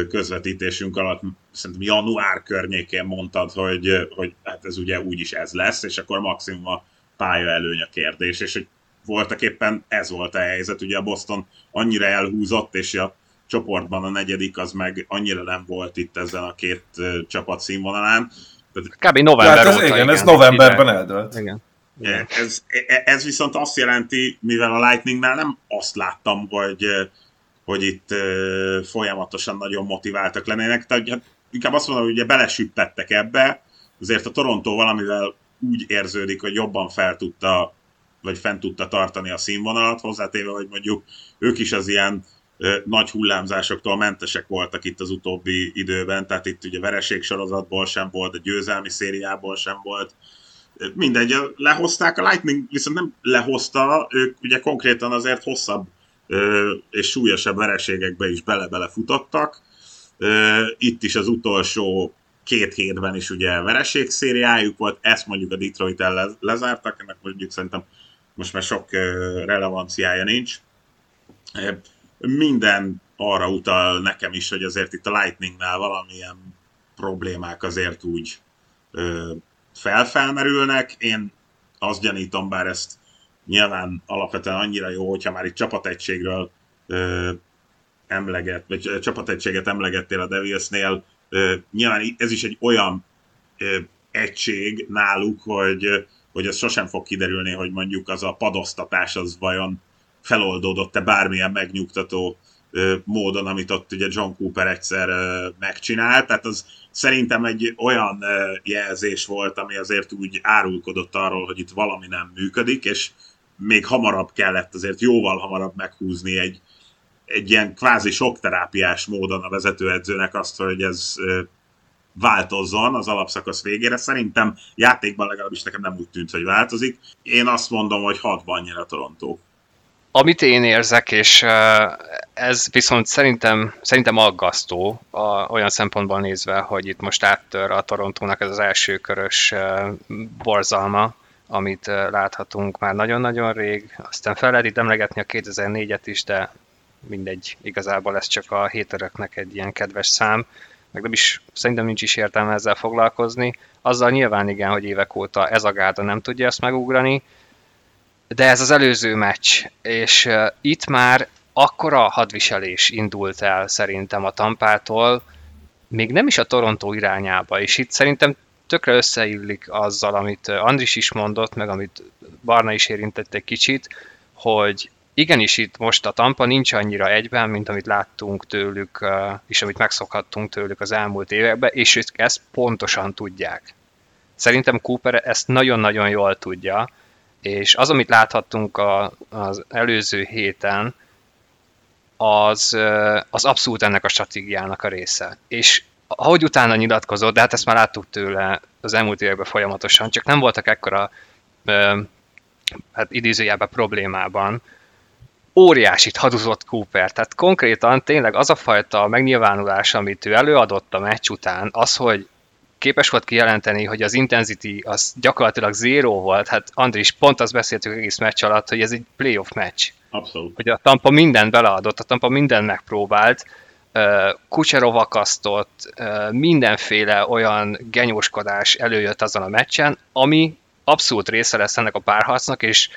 közvetítésünk alatt, szerintem január környékén mondtad, hogy, hogy hát ez ugye úgyis ez lesz, és akkor maximum a pályaelőny a kérdés, és hogy voltak éppen ez volt a helyzet, ugye a Boston annyira elhúzott, és a csoportban a negyedik az meg annyira nem volt itt ezen a két csapat színvonalán. Kb. november hát ez óta, igen, igen, ez novemberben eldölt. Igen. Igen. Ez, ez viszont azt jelenti, mivel a Lightningnál nem azt láttam, hogy, hogy itt folyamatosan nagyon motiváltak lennének, tehát inkább azt mondom, hogy ugye belesüppettek ebbe, azért a Toronto valamivel úgy érződik, hogy jobban fel tudta vagy fent tudta tartani a színvonalat, hozzátéve, hogy mondjuk ők is az ilyen ö, nagy hullámzásoktól mentesek voltak itt az utóbbi időben, tehát itt ugye vereségsorozatból sem volt, a győzelmi szériából sem volt, mindegy, lehozták, a Lightning viszont nem lehozta, ők ugye konkrétan azért hosszabb ö, és súlyosabb vereségekbe is bele-bele futottak, ö, itt is az utolsó két hétben is ugye vereség szériájuk volt, ezt mondjuk a Detroit ellen lezártak, ennek mondjuk szerintem most már sok relevanciája nincs. Minden arra utal nekem is, hogy azért itt a Lightningnál valamilyen problémák azért úgy felfelmerülnek. Én azt gyanítom, bár ezt nyilván alapvetően annyira jó, hogyha már itt csapategységről emleget, vagy csapategységet emlegettél a Devilsnél, nyilván ez is egy olyan egység náluk, hogy hogy ez sosem fog kiderülni, hogy mondjuk az a padosztatás az vajon feloldódott-e bármilyen megnyugtató ö, módon, amit ott ugye John Cooper egyszer ö, megcsinált. Tehát az szerintem egy olyan ö, jelzés volt, ami azért úgy árulkodott arról, hogy itt valami nem működik, és még hamarabb kellett azért jóval hamarabb meghúzni egy, egy ilyen kvázi sokterápiás módon a vezetőedzőnek azt, hogy ez... Ö, változzon az alapszakasz végére. Szerintem játékban legalábbis nekem nem úgy tűnt, hogy változik. Én azt mondom, hogy hatban nyer a Toronto. Amit én érzek, és Ez viszont szerintem, szerintem aggasztó a, olyan szempontból nézve, hogy itt most áttör a Torontónak ez az első körös borzalma, amit láthatunk már nagyon-nagyon rég. Aztán fel lehet itt emlegetni a kétezer-négyet is, de mindegy, igazából ez csak a hétöröknek egy ilyen kedves szám. Meg nem is, szerintem nincs is értelme ezzel foglalkozni. Azzal nyilván igen, hogy évek óta ez a gárda nem tudja ezt megugrani, de ez az előző meccs, és uh, itt már akkora hadviselés indult el szerintem a Tampától, még nem is a Toronto irányába, és itt szerintem tökre összeillik azzal, amit Andris is mondott, meg amit Barna is érintett egy kicsit, hogy igenis itt most a Tampa nincs annyira egyben, mint amit láttunk tőlük, és amit megszokhattunk tőlük az elmúlt években, és ők ezt pontosan tudják. Szerintem Cooper ezt nagyon-nagyon jól tudja, és az, amit láthattunk az előző héten, az, az abszolút ennek a stratégiának a része. És ahogy utána nyilatkozott, de hát ezt már láttuk tőle az elmúlt években folyamatosan, csak nem voltak ekkora hát idézőjelben problémában. Óriásit haduzott Cooper, tehát konkrétan tényleg az a fajta megnyilvánulás, amit ő előadott a meccs után, az, hogy képes volt kijelenteni, hogy az intensity az gyakorlatilag zéró volt, hát Andris, pont azt beszéltük egész meccs alatt, hogy ez egy playoff meccs. Abszolút. Hogy a Tampa mindent beleadott, a Tampa mindent megpróbált, Kucherov akasztott, mindenféle olyan genyóskodás előjött azon a meccsen, ami abszolút része lesz ennek a párharcnak, és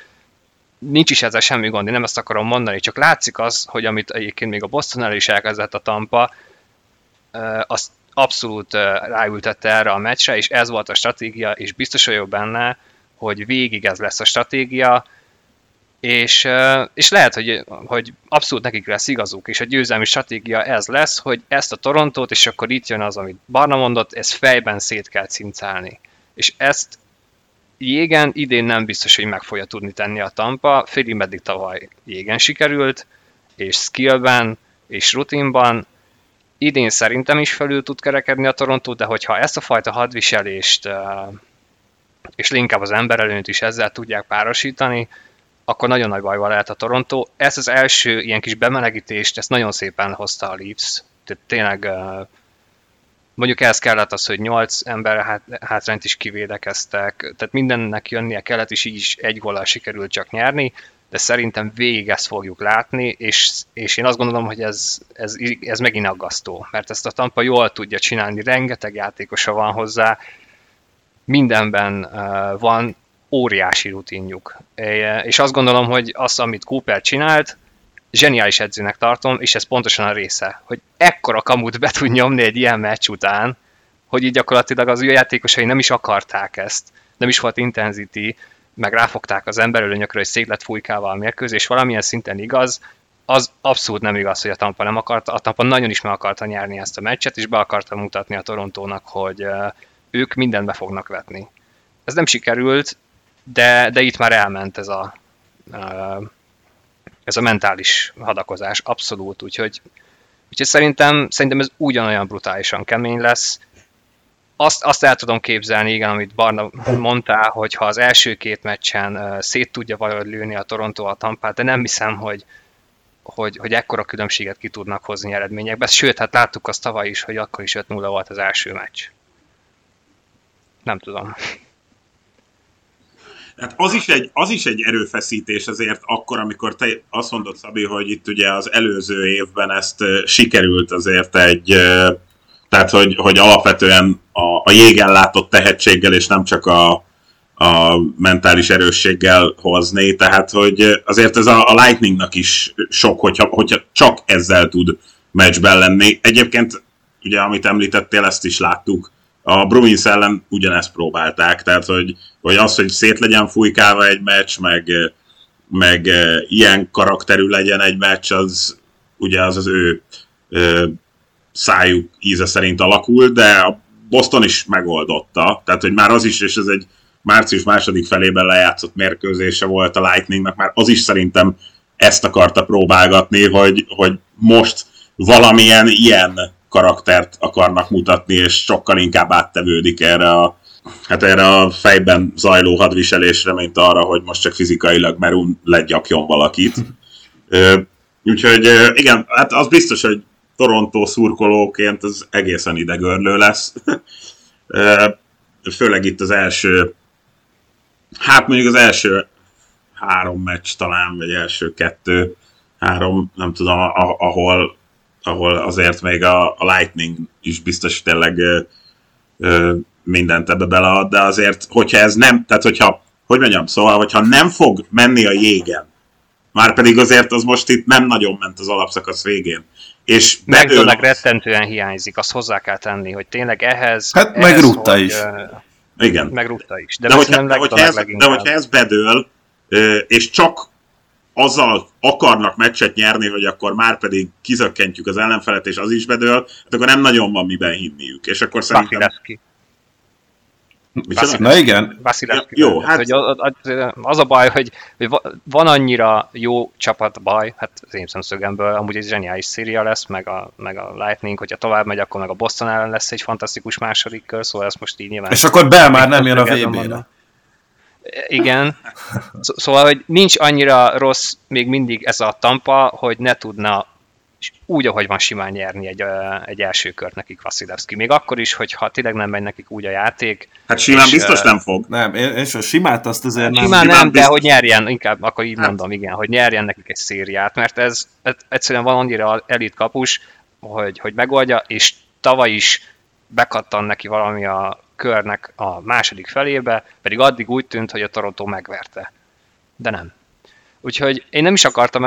nincs is ezzel semmi gond, én nem ezt akarom mondani, csak látszik az, hogy amit egyébként még a Bostonnál is elkezdett a Tampa, azt abszolút ráültette erre a meccsre, és ez volt a stratégia, és biztos vagyok benne, hogy végig ez lesz a stratégia, és, és lehet, hogy, hogy abszolút nekik lesz igazuk, és a győzelmi stratégia ez lesz, hogy ezt a Torontót, és akkor itt jön az, amit Barna mondott, ez fejben szét kell cincálni. És ezt jégen idén nem biztos, hogy meg fogja tudni tenni a Tampa, félig meddig tavaly jégen sikerült, és skillben, és rutinban, idén szerintem is felül tud kerekedni a Torontót, de hogyha ezt a fajta hadviselést, és inkább az emberelőnyt is ezzel tudják párosítani, akkor nagyon nagy bajban lehet a Toronto. Ez az első ilyen kis bemelegítést, ezt nagyon szépen hozta a Leafs. Tehát tényleg mondjuk ehhez kellett az, hogy nyolc ember hátrányt is kivédekeztek, tehát mindennek jönnie kellett, és így is egy góllal sikerült csak nyerni, de szerintem végig ezt fogjuk látni, és, és én azt gondolom, hogy ez, ez, ez megint aggasztó, mert ezt a Tampa jól tudja csinálni, rengeteg játékosa van hozzá, mindenben van, óriási rutinjuk. És azt gondolom, hogy az, amit Cooper csinált, zseniális edzőnek tartom, és ez pontosan a része, hogy ekkora kamut be tud nyomni egy ilyen meccs után, hogy így gyakorlatilag az ő játékosai nem is akarták ezt, nem is volt intensity, meg ráfogták az emberölőnyökről, hogy székletfújkával a mérkőzés, valamilyen szinten igaz, az abszolút nem igaz, hogy a Tampa nem akarta, a Tampa nagyon is meg akarta nyerni ezt a meccset, és be akarta mutatni a Torontónak, hogy ők mindent be fognak vetni. Ez nem sikerült, de, de itt már elment ez a, ez a mentális hadakozás, abszolút, úgyhogy, úgyhogy szerintem, szerintem ez ugyanolyan brutálisan kemény lesz. Azt, azt el tudom képzelni, igen, amit Barna mondtál, hogy ha az első két meccsen szét tudja valahogy lőni a Toronto a Tampát, de nem hiszem, hogy, hogy, hogy ekkora különbséget ki tudnak hozni eredményekbe. Sőt, hát láttuk azt tavaly is, hogy akkor is öt nulla volt az első meccs. Nem tudom. Hát az is egy, az is egy erőfeszítés azért akkor, amikor te azt mondod, Szabi, hogy itt ugye az előző évben ezt sikerült azért egy, tehát hogy, hogy alapvetően a, a jégen látott tehetséggel és nem csak a, a mentális erősséggel hozni, tehát hogy azért ez a, a Lightningnak is sok, hogyha, hogyha csak ezzel tud meccsben lenni. Egyébként ugye amit említettél, ezt is láttuk. A Bruins ellen ugyanezt próbálták, tehát hogy, hogy az, hogy szét legyen fújkálva egy meccs, meg, meg ilyen karakterű legyen egy meccs, az ugye az, az ő ö, szájuk íze szerint alakul, de a Boston is megoldotta, tehát hogy már az is, és ez egy március második felében lejátszott mérkőzése volt a Lightningnak, már az is szerintem ezt akarta próbálgatni, hogy, hogy most valamilyen ilyen karaktert akarnak mutatni, és sokkal inkább áttevődik erre a, hát erre a fejben zajló hadviselésre, mint arra, hogy most csak fizikailag merún legyakjon valakit. Úgyhogy igen, hát az biztos, hogy Toronto szurkolóként ez egészen idegörlő lesz. Főleg itt az első, hát mondjuk az első három meccs talán, vagy első kettő, három, nem tudom, ahol, ahol azért még a, a Lightning is biztos tényleg mindent ebbe belead, de azért, hogyha ez nem, tehát hogyha, hogy mondjam, szóval, hogyha nem fog menni a jégen, már pedig azért az most itt nem nagyon ment az alapszakasz végén. És McDonald's rettentően hiányzik, azt hozzá kell tenni, hogy tényleg ehhez... Hát ehhez, meg rúgta hogy, is. Uh, igen. Meg rúgta is. De, de, hogyha, de, hogyha, ez, de hogyha ez bedől, uh, és csak azzal akarnak meccset nyerni, hogy akkor már pedig kizökkentjük az ellenfelet, és az is bedől, hát akkor nem nagyon van miben hinniük. És akkor szerintem... Vasilevszkij. Na igen. Vasilevszkij. Ja, jó, hát... hogy az a baj, hogy van annyira jó csapat baj, hát az én szemszögemből amúgy egy zseniális széria lesz, meg a, meg a Lightning, hogyha tovább megy, akkor meg a Boston ellen lesz egy fantasztikus második kör, szóval ez most így nyilván... És akkor Bell már nem jön a vé bére. Igen. Szóval, hogy nincs annyira rossz még mindig ez a Tampa, hogy ne tudna úgy, ahogy van, simán nyerni egy, egy első kört nekik Vasilevszkij. Még akkor is, hogyha tényleg nem megy nekik úgy a játék. Hát simán és, biztos nem fog. Nem, és a simát azt azért nem. Simán nem, biztos. De hogy nyerjen, inkább akkor így hát. mondom, igen, hogy nyerjen nekik egy szériát, mert ez, ez egyszerűen van annyira elit kapus, hogy, hogy megoldja, és tavaly is bekattan neki valami a körnek a második felébe, pedig addig úgy tűnt, hogy a Toronto megverte. De nem. Úgyhogy én nem is akartam,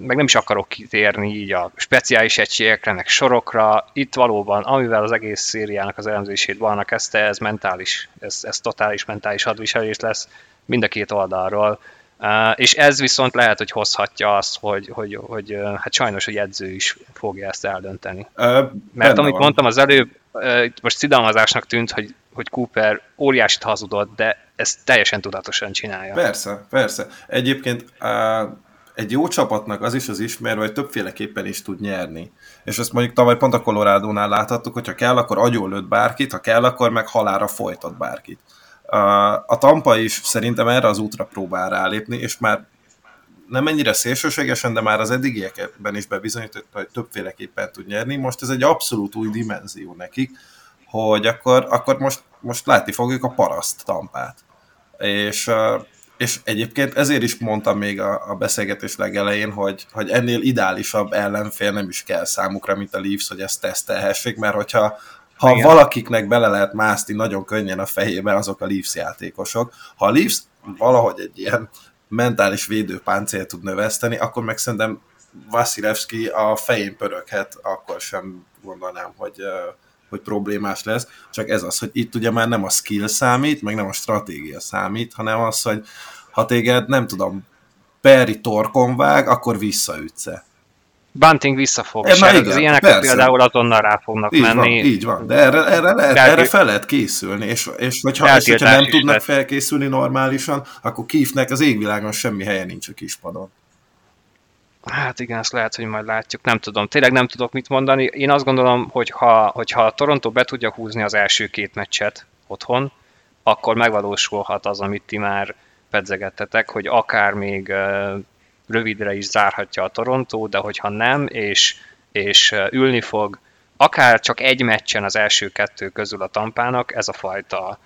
meg nem is akarok kitérni így a speciális egységekre, meg sorokra. Itt valóban, amivel az egész szériának az elemzését Balna kezdte, ez mentális, ez, ez totális mentális hadviselés lesz mind a két oldalról. És ez viszont lehet, hogy hozhatja azt, hogy, hogy, hogy hát sajnos, hogy edző is fogja ezt eldönteni. Mert amit mondtam az előbb, itt most szidalmazásnak tűnt, hogy, hogy Cooper óriásit hazudott, de ezt teljesen tudatosan csinálja. Persze, persze. Egyébként egy jó csapatnak az is az ismerve, hogy többféleképpen is tud nyerni. És ezt mondjuk tavaly pont a Colorado-nál láthattuk, hogyha kell, akkor agyon lőtt bárkit, ha kell, akkor meg halálra folytat bárkit. A Tampa is szerintem erre az útra próbál rálépni, és már nem ennyire szélsőségesen, de már az eddigiekben is bebizonyított, hogy többféleképpen tud nyerni. Most ez egy abszolút új dimenzió nekik, hogy akkor, akkor most, most látni fogjuk a paraszt Tampát. És, és egyébként ezért is mondtam még a, a beszélgetés legelején, hogy, hogy ennél ideálisabb ellenfél nem is kell számukra, mint a Leafs, hogy ezt tesztelhessék, mert hogyha Ha igen. valakiknek bele lehet mászni nagyon könnyen a fejébe, azok a Leafs játékosok. Ha a Leafs valahogy egy ilyen mentális védőpáncél tud növeszteni, akkor meg szerintem Vasilevszkij a fején pöröghet, akkor sem gondolnám, hogy, hogy problémás lesz. Csak ez az, hogy itt ugye már nem a skill számít, meg nem a stratégia számít, hanem az, hogy ha téged, nem tudom, Perry torkon vág, akkor visszaütsz-e. Bunting vissza fog, és az ilyeneket például azonnal rá fognak így menni. Van, így van, de erre, erre, lehet, erre fel lehet készülni, és, és, hogyha, és hogyha nem tudnak lett. felkészülni normálisan, akkor Keefnek az égvilágon semmi helye nincs a kispadon. Hát igen, ezt lehet, hogy majd látjuk, nem tudom, tényleg nem tudok mit mondani. Én azt gondolom, hogy ha, hogyha a Toronto be tudja húzni az első két meccset otthon, akkor megvalósulhat az, amit ti már pedzegettetek, hogy akár még... rövidre is zárhatja a Toronto, de hogyha nem, és, és ülni fog akár csak egy meccsen az első kettő közül a Tampának, ez a fajta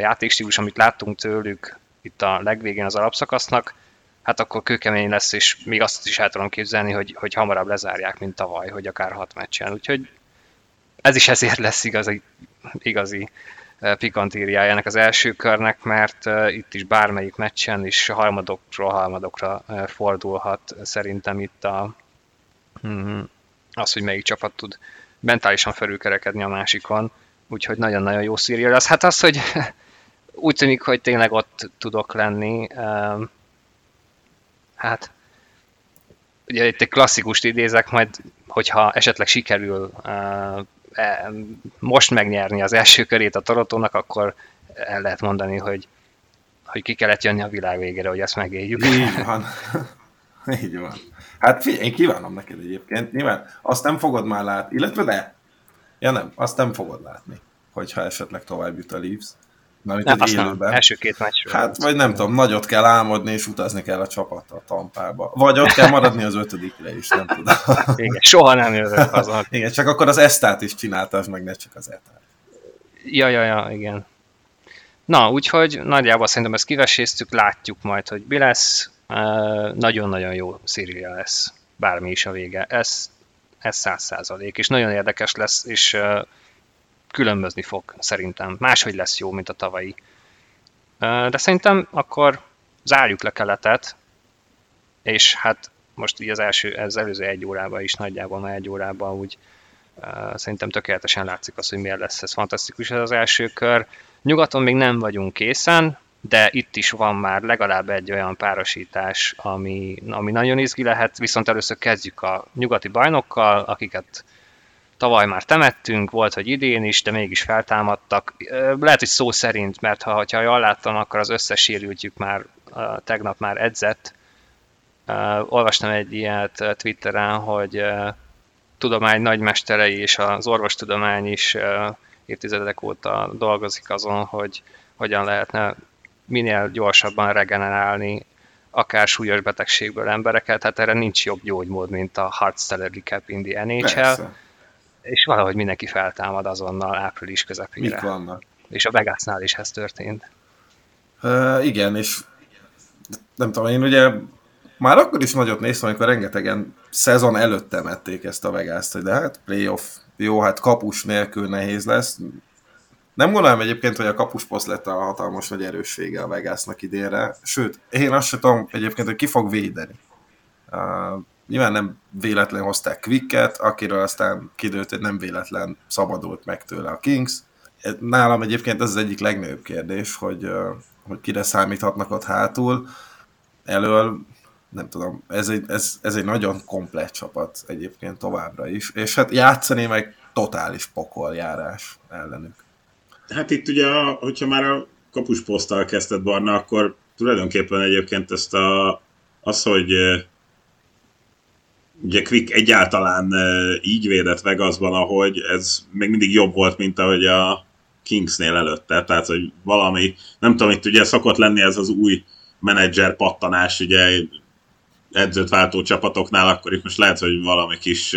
játékstílus, amit láttunk tőlük itt a legvégén az alapszakasznak, hát akkor kőkemény lesz, és még azt is el tudom képzelni, hogy, hogy hamarabb lezárják, mint tavaly, hogy akár hat meccsen. Úgyhogy ez is ezért lesz igazi, igazi pikantériájának az első körnek, mert itt is bármelyik meccsen is harmadokról harmadokra fordulhat szerintem itt a, az, hogy melyik csapat tud mentálisan felülkerekedni a másikon, úgyhogy nagyon-nagyon jó szíria lesz. Hát az, hogy úgy tűnik, hogy tényleg ott tudok lenni, hát ugye itt egy klasszikust idézek, majd hogyha esetleg sikerül most megnyerni az első körét a Torontónak, akkor el lehet mondani, hogy, hogy ki kellett jönni a világ végére, hogy ezt megéljük. Így van. Így van. Hát figyelj, én kívánom neked egyébként, nyilván azt nem fogod már látni, illetve ne. Ja nem, azt nem fogod látni, hogyha esetleg tovább jut a Leafs, Na, itt az élőben. Első két meccsről. Hát, vagy nem tudom, nagyot kell álmodni, és utazni kell a csapattal Tampába. Vagy ott kell maradni az ötödikre is, nem tudom. Igen, soha nem jövök haza. Igen, csak akkor az Estát is csináltad, meg ne csak az Etát. Ja, ja, ja, igen. Na, úgyhogy nagyjából szerintem ezt kiveséztük, látjuk majd, hogy mi lesz. Uh, nagyon-nagyon jó széria lesz, bármi is a vége. Ez száz százalék, és nagyon érdekes lesz, és uh, különbözni fog szerintem. Máshogy lesz jó, mint a tavalyi. Uh, de szerintem akkor zárjuk le keletet, és hát most így az, első, az előző egy órában is, nagyjából már egy órában úgy uh, szerintem tökéletesen látszik az, hogy milyen lesz ez. Fantasztikus ez az első kör. Nyugaton még nem vagyunk készen, de itt is van már legalább egy olyan párosítás, ami, ami nagyon izgi lehet, viszont először kezdjük a nyugati bajnokkal, akiket tavaly már temettünk, volt, hogy idén is, de mégis feltámadtak. Lehet, hogy szó szerint, mert ha, ha jól láttam, akkor az összes sérültjük már tegnap már edzett. Olvastam egy ilyet Twitteren, hogy tudomány nagymesterei és az orvostudomány is évtizedek óta dolgozik azon, hogy hogyan lehetne minél gyorsabban regenerálni akár súlyos betegségből embereket, hát erre nincs jobb gyógymód, mint a Heart Salary Cap in the en há el. Persze. És valahogy mindenki feltámad azonnal április közepére. Mit vannak? És a Vegasnál is ez történt. Uh, igen, és nem tudom, én ugye már akkor is nagyot néztem, amikor rengetegen szezon előtt temették ezt a Vegast, hogy de hát playoff, jó, hát kapus nélkül nehéz lesz. Nem gondolom egyébként, hogy a kapusposzt lett a hatalmas nagy erőssége a Vegasnak idénre. Sőt, én azt sem tudom egyébként, hogy ki fog védeni. Uh, nyilván nem véletlen hozták Quicket, akiről aztán kiderült, hogy nem véletlen szabadult meg tőle a Kings. Nálam egyébként ez az egyik legnagyobb kérdés, hogy, uh, hogy kire számíthatnak ott hátul. Elől, nem tudom, ez egy, ez, ez egy nagyon komplett csapat egyébként továbbra is. És hát játszani meg totális pokoljárás ellenük. Hát itt ugye, hogyha már a kapusposzttal kezdett Barna, akkor tulajdonképpen egyébként ezt a, az, hogy ugye Quick egyáltalán így védett Vegasban, ahogy ez még mindig jobb volt, mint ahogy a Kingsnél előtte. Tehát, hogy valami, nem tudom, itt ugye szokott lenni ez az új menedzser pattanás, ugye edzőt váltó csapatoknál, akkor itt most lehet, hogy valami kis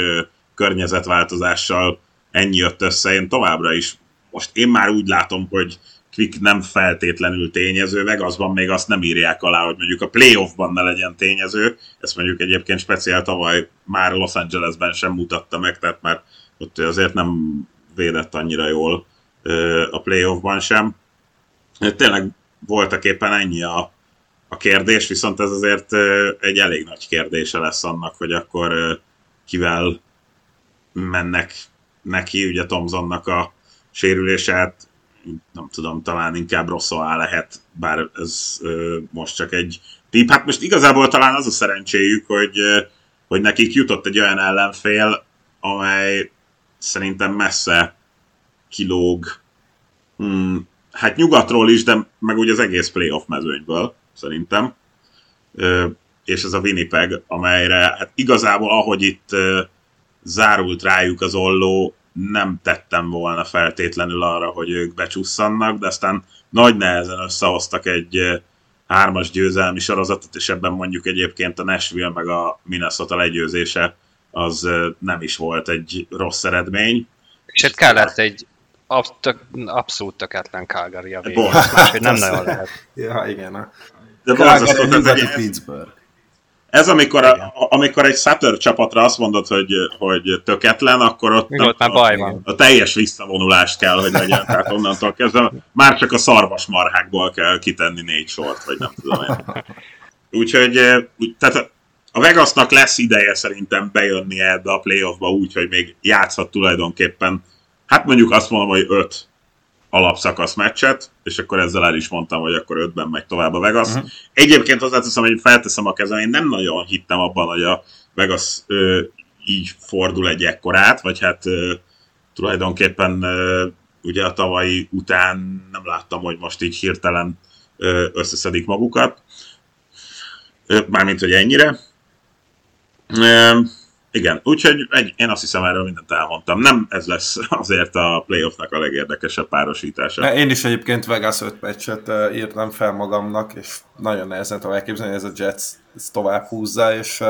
környezetváltozással ennyi jött össze. Én továbbra is most én már úgy látom, hogy Quick nem feltétlenül tényező, Vegasban még azt nem írják alá, hogy mondjuk a playoffban ne legyen tényező. Ezt mondjuk egyébként speciál tavaly már Los Angelesben sem mutatta meg, tehát már ott azért nem védett annyira jól a playoffban sem. Tényleg voltak éppen ennyi a, a kérdés, viszont ez azért egy elég nagy kérdése lesz annak, hogy akkor kivel mennek neki, ugye Thomsonnak a sérülését, nem tudom, talán inkább rosszul lehet, bár ez ö, most csak egy tipp. Hát most igazából talán az a szerencséjük, hogy, ö, hogy nekik jutott egy olyan ellenfél, amely szerintem messze kilóg, hmm, hát nyugatról is, de meg úgy az egész playoff mezőnyből, szerintem. Ö, és ez a Winnipeg, amelyre hát igazából ahogy itt ö, zárult rájuk az olló, nem tettem volna feltétlenül arra, hogy ők becsusszannak, de aztán nagy nehezen összehoztak egy hármas győzelmi sorozatot, és ebben mondjuk egyébként a Nashville meg a Minnesota legyőzése az nem is volt egy rossz eredmény. És itt kellett egy abszolút tökéletlen Calgary a végén, máshogy nem nagyon lehet. Ja, igen. De Calgary, Pittsburgh. Ez amikor, a, amikor egy Sutter csapatra azt mondod, hogy, hogy töketlen, akkor ott nem, már baj van. A teljes visszavonulást kell, hogy legyen. Tehát onnantól kezdve már csak a szarvasmarhákból kell kitenni négy sort, vagy nem tudom én. Úgyhogy tehát a Vegasnak lesz ideje szerintem bejönni ebbe a playoffba úgy, hogy még játszhat tulajdonképpen, hát mondjuk azt mondom, hogy öt alapszakasz meccset, és akkor ezzel el is mondtam, hogy akkor ötben megy tovább a Vegas. Uh-huh. Egyébként hozzáteszem, hogy felteszem a kezem, én nem nagyon hittem abban, hogy a Vegas ö, így fordul egy ekkorát, vagy hát ö, tulajdonképpen ö, ugye a tavalyi után nem láttam, hogy most így hirtelen ö, összeszedik magukat. Ö, mármint, hogy ennyire. Ö, Igen, úgyhogy egy, én azt hiszem, erről mindent elmondtam. Nem ez lesz azért a playoffnak a legérdekesebb párosítása. Én is egyébként Vegas öt meccset írtam fel magamnak, és nagyon nehezen tudom elképzelni, hogy ez a Jets tovább húzza, és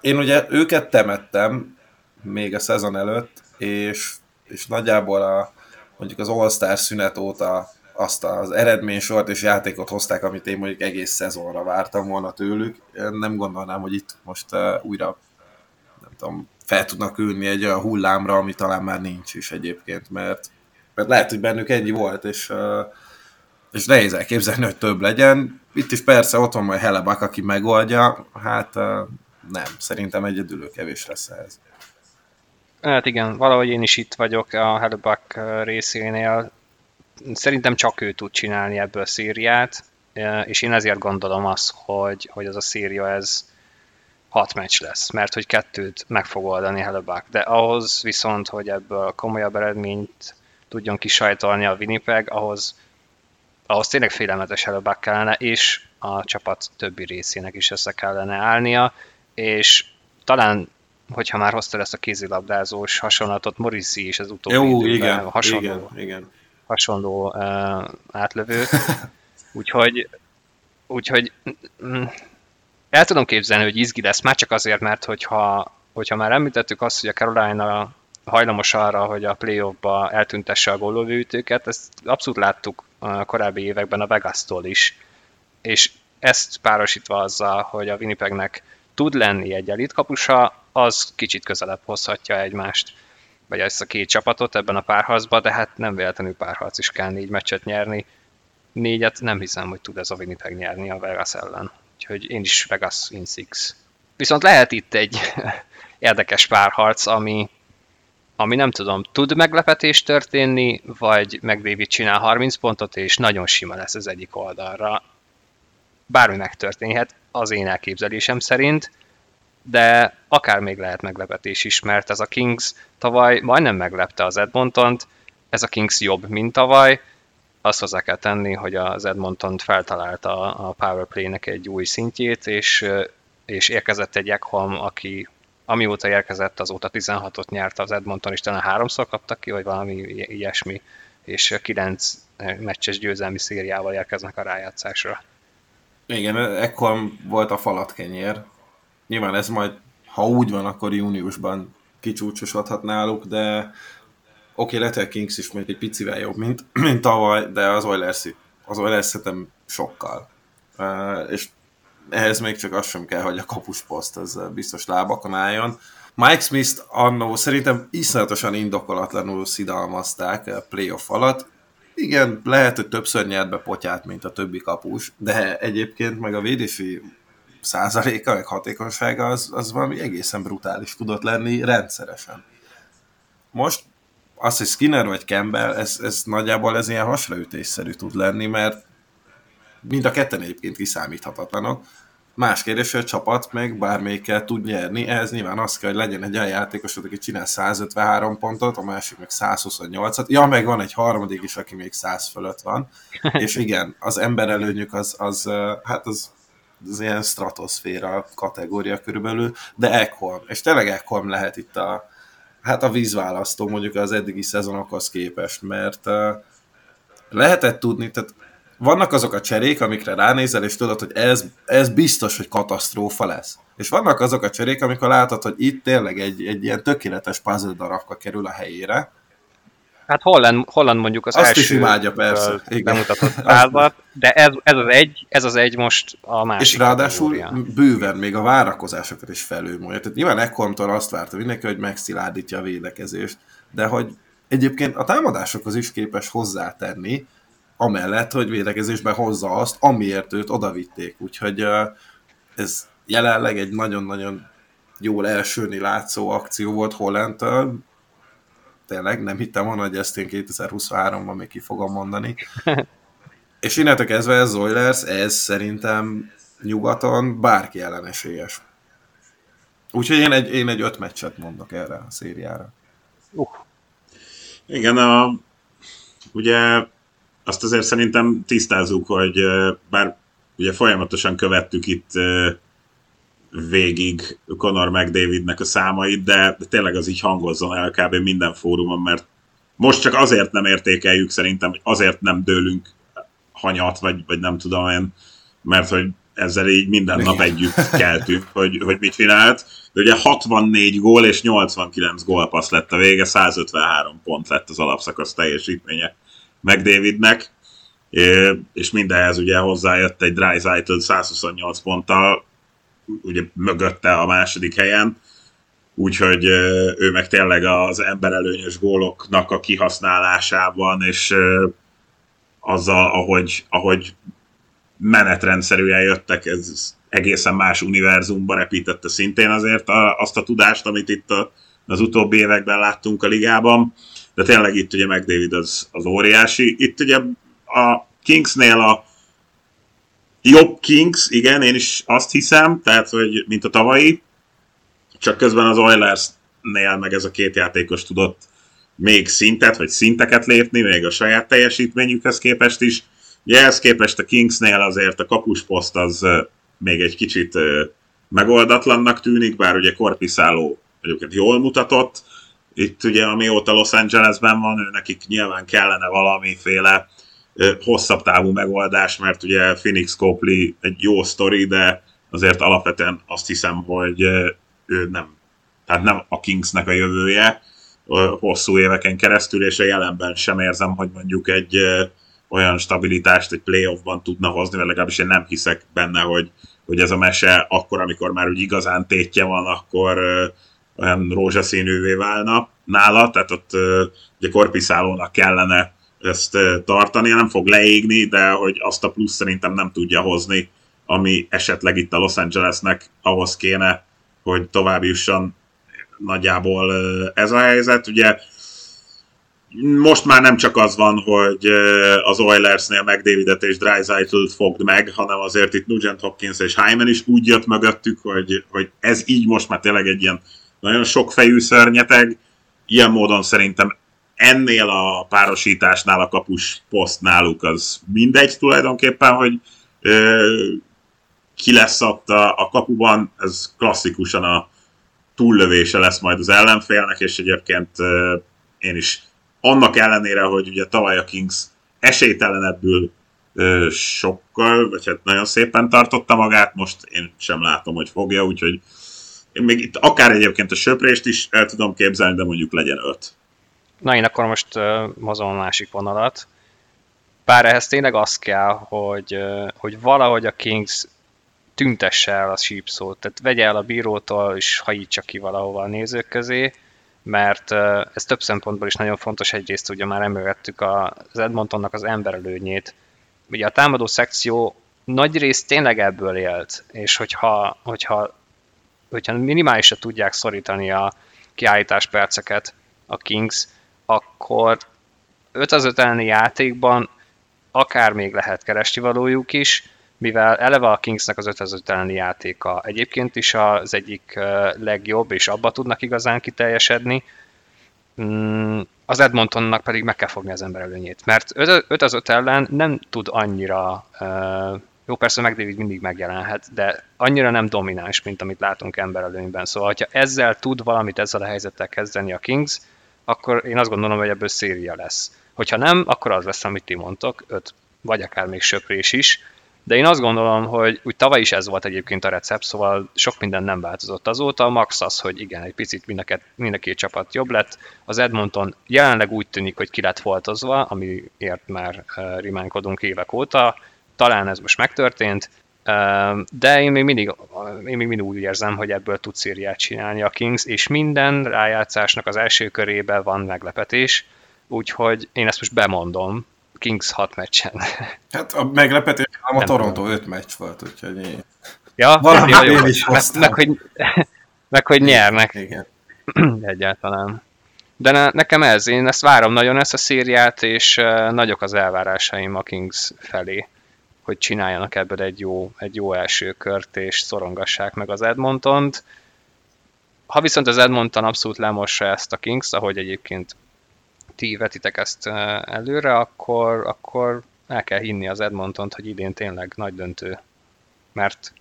én ugye őket temettem még a szezon előtt, és, és nagyjából a, mondjuk az All-Star szünet óta azt az eredménysort és játékot hozták, amit én mondjuk egész szezonra vártam volna tőlük. Én nem gondolnám, hogy itt most újra tudom, fel tudnak ülni egy olyan hullámra, ami talán már nincs is egyébként, mert, mert lehet, hogy bennük ennyi volt, és, és nehéz elképzelni, hogy több legyen. Itt is persze ott van majd Hellebuck, aki megoldja, hát nem, szerintem egyedül kevés lesz ez. Hát igen, valahogy én is itt vagyok a Hellebuck részénél. Szerintem csak ő tud csinálni ebből a szériát, és én ezért gondolom azt, hogy, hogy az a széria ez hat meccs lesz, mert hogy kettőt meg fog oldani Hellebuck. De ahhoz viszont, hogy ebből komolyabb eredményt tudjon kisajtolni a Winnipeg, ahhoz, ahhoz tényleg félelmetes Hellebuck kellene, és a csapat többi részének is össze kellene állnia, és talán, hogyha már hoztad ezt a kézilabdázós hasonlatot, Morrissey is az utóbbi Jó, időben igen, hasonló, igen, igen. hasonló uh, átlövő. úgyhogy úgyhogy mm, el tudom képzelni, hogy izgi lesz, már csak azért, mert hogyha, hogyha már említettük azt, hogy a Carolina hajlamos arra, hogy a playoffba eltüntesse a gólövőütőket, ezt abszolút láttuk a korábbi években a Vegas-tól is. És ezt párosítva azzal, hogy a Winnipegnek tud lenni egy elit kapusa, az kicsit közelebb hozhatja egymást, vagy ezt a két csapatot ebben a párharcban, de hát nem véletlenül párharc is kell négy meccset nyerni. Négyet nem hiszem, hogy tud ez a Winnipeg nyerni a Vegas ellen. Úgyhogy én is Vegas in six. Viszont lehet itt egy érdekes párharc, ami, ami nem tudom, tud meglepetés történni, vagy McDavid csinál harminc pontot, és nagyon sima lesz az egyik oldalra. Bármi megtörténhet, az én elképzelésem szerint, de akár még lehet meglepetés is, mert ez a Kings tavaly majdnem meglepte az Edmontont, ez a Kings jobb, mint tavaly. Azt hozzá kell tenni, hogy az Edmonton feltalálta a powerplay-nek egy új szintjét, és, és érkezett egy Ekholm, aki amióta érkezett, azóta tizenhatot nyert az Edmonton, és talán háromszor kaptak ki, vagy valami ilyesmi, és kilenc meccses győzelmi szériával érkeznek a rájátszásra. Igen, Ekholm volt a falatkenyér. Nyilván ez majd, ha úgy van, akkor júniusban kicsúcsosodhat náluk, de oké, lehet, hogy a Kings is mondjuk egy picivel jobb, mint, mint tavaly, de az Oilers az Oilers szerintem sokkal. Uh, és ehhez még csak az sem kell, hogy a kapusposzt ez biztos lábakon álljon. Mike Smith-t annó szerintem iszonyatosan indokolatlanul szidalmazták playoff alatt. Igen, lehet, hogy többször nyert be potyát, mint a többi kapus, de egyébként meg a védési százaléka, meg hatékonysága az, az valami egészen brutális tudott lenni rendszeresen. Most az, hogy Skinner vagy Campbell, ez, ez nagyjából ez ilyen hasraütésszerű tud lenni, mert mind a ketten egyébként kiszámíthatatlanok. Más kérdés, hogy a csapat meg bármelyikkel tud nyerni, ehhez nyilván az kell, hogy legyen egy olyan játékos, aki csinál százötvenhárom pontot, a másik meg százhuszonnyolcat, ja, meg van egy harmadik is, aki még száz fölött van, és igen, az emberelőnyük az, az, hát az, az ilyen stratoszféra kategória körülbelül, de Ekholm, és tényleg Ekholm lehet itt a hát a vízválasztó mondjuk az eddigi szezonokhoz képest, mert uh, lehetett tudni, tehát vannak azok a cserék, amikre ránézel, és tudod, hogy ez, ez biztos, hogy katasztrófa lesz. És vannak azok a cserék, amikor látod, hogy itt tényleg egy, egy ilyen tökéletes puzzle darabka kerül a helyére. Hát Holland, Holland mondjuk az azt első imádja, persze. Bemutatott párba, de ez, ez, az egy, ez az egy most a másik. És ráadásul kategória. Bőven még a várakozásokat is felülmúlja. Tehát nyilván Ekholmtól azt várta mindenki, hogy megszilárdítja a védekezést, de hogy egyébként a támadásokhoz is képes hozzátenni, amellett, hogy védekezésben hozza azt, amiért őt odavitték. Úgyhogy ez jelenleg egy nagyon-nagyon jól elsőni látszó akció volt Hollandtől. Tényleg nem hittem volna, hogy ezt én kétezer-huszonháromban még ki fogom mondani. És innentől kezdve ez Oilers, ez szerintem nyugaton bárki ellenesélyes. Úgyhogy én egy, én egy öt meccset mondok erre a szériára. Uh. Igen, a, ugye azt azért szerintem tisztázzuk, hogy bár ugye folyamatosan követtük itt végig Connor McDavidnek a számait, de tényleg az így hangozzon el kb. Minden fórumon, mert most csak azért nem értékeljük szerintem, hogy azért nem dőlünk hanyat, vagy, vagy nem tudom én, mert hogy ezzel így minden nap együtt keltünk, hogy, hogy mit csinált. De ugye hatvannégy gól és nyolcvankilenc gólpassz lett a vége, száz ötvenhárom pont lett az alapszakasz teljesítménye McDavidnek, és mindehhez ugye hozzájött egy Draisaitl száz huszonnyolc ponttal, ugye mögötte a második helyen, úgyhogy ő meg tényleg az emberelőnyös góloknak a kihasználásában, és azzal, ahogy, ahogy menetrendszerűen jöttek, ez egészen más univerzumban repítette szintén azért a, azt a tudást, amit itt a, az utóbbi években láttunk a ligában, de tényleg itt ugye McDavid az, az óriási. Itt ugye a Kingsnél a jobb Kings, igen, én is azt hiszem, tehát, hogy mint a tavalyi, csak közben az Oilersnél meg ez a két játékos tudott még szintet, vagy szinteket lépni, még a saját teljesítményükhez képest is. Ugye ehhez képest a Kingsnél azért a kapusposzt az még egy kicsit megoldatlannak tűnik, bár ugye Korpiszáló egyébként jól mutatott. Itt ugye amióta Los Angelesben van, ő nekik nyilván kellene valamiféle hosszabb távú megoldás, mert ugye Phoenix Copley egy jó sztori, de azért alapvetően azt hiszem, hogy ő nem, tehát nem a Kingsnek a jövője hosszú éveken keresztül, és a jelenben sem érzem, hogy mondjuk egy olyan stabilitást egy playoffban tudna hozni, mert legalábbis én nem hiszek benne, hogy, hogy ez a mese akkor, amikor már úgy igazán tétje van, akkor olyan rózsaszínűvé válna nála, tehát ott ugye Korpiszálónak kellene ezt tartani, nem fog leégni, de hogy azt a plusz szerintem nem tudja hozni, ami esetleg itt a Los Angelesnek ahhoz kéne, hogy tovább jusson. Nagyjából ez a helyzet. Ugye most már nem csak az van, hogy az Oilersnél McDavidet és Draisaittlt fogd meg, hanem azért itt Nugent Hopkins és Hyman is úgy jött mögöttük, hogy, hogy ez így most már tényleg egy ilyen nagyon sokfejű szörnyeteg. Ilyen módon szerintem ennél a párosításnál, a kapus poszt náluk az mindegy tulajdonképpen, hogy ö, ki lesz ott a, a kapuban, ez klasszikusan a túllövése lesz majd az ellenfélnek, és egyébként ö, én is annak ellenére, hogy ugye tavaly a Kings esélytelenebbül ö, sokkal, vagy hát nagyon szépen tartotta magát, most én sem látom, hogy fogja, úgyhogy én még itt akár egyébként a söprést is el tudom képzelni, de mondjuk legyen öt. Na én akkor most uh, hozom a másik vonalat. Bár ehhez tényleg az kell, hogy, uh, hogy valahogy a Kings tüntesse el a sípszót, tehát vegye el a bírótól, és hajítsa ki valahova a nézők közé, mert uh, ez több szempontból is nagyon fontos. Egyrészt ugye már említettük az Edmontonnak az emberelőnyét. Ugye a támadó szekció nagy részt tényleg ebből élt, és hogyha, hogyha, hogyha minimálisra tudják szorítani a kiállításperceket a Kings, akkor öt az öt elleni játékban akár még lehet keresnivalójuk is, mivel eleve a Kingsnek az öt az öt elleni játéka egyébként is az egyik legjobb, és abba tudnak igazán kiteljesedni, az Edmontonnak pedig meg kell fogni az emberelőnyét, mert öt az öt ellen nem tud annyira, jó persze McDavid mindig megjelenhet, de annyira nem domináns, mint amit látunk emberelőnyben, szóval ha ezzel tud valamit ezzel a helyzettel kezdeni a Kings, akkor én azt gondolom, hogy ebből széria lesz. Hogyha nem, akkor az lesz, amit ti mondtok, öt, vagy akár még söprés is, de én azt gondolom, hogy úgy tavaly is ez volt egyébként a recept, szóval sok minden nem változott azóta, max az, hogy igen, egy picit mind a két, mind a két csapat jobb lett, az Edmonton jelenleg úgy tűnik, hogy ki lett foltozva, amiért már uh, rimánkodunk évek óta, talán ez most megtörtént, de én még mindig, én még mindig úgy érzem, hogy ebből tud szériát csinálni a Kings, és minden rájátszásnak az első körében van meglepetés, úgyhogy én ezt most bemondom, Kings hat meccsen. Hát a meglepetés, ám a Toronto öt meccs volt, úgyhogy én... Ja, valamit én is hoztam. Meg, meg, hogy, meg hogy nyernek. Igen. Egyáltalán. De ne, nekem ez, én ezt várom nagyon, ezt a szériát, és nagyok az elvárásaim a Kings felé, hogy csináljanak ebből egy jó, egy jó első kört, és szorongassák meg az Edmontont. Ha viszont az Edmonton abszolút lemossa ezt a Kings, ahogy egyébként ti vetitek ezt előre, akkor, akkor el kell hinni az Edmontont, hogy idén tényleg nagy döntő. Mert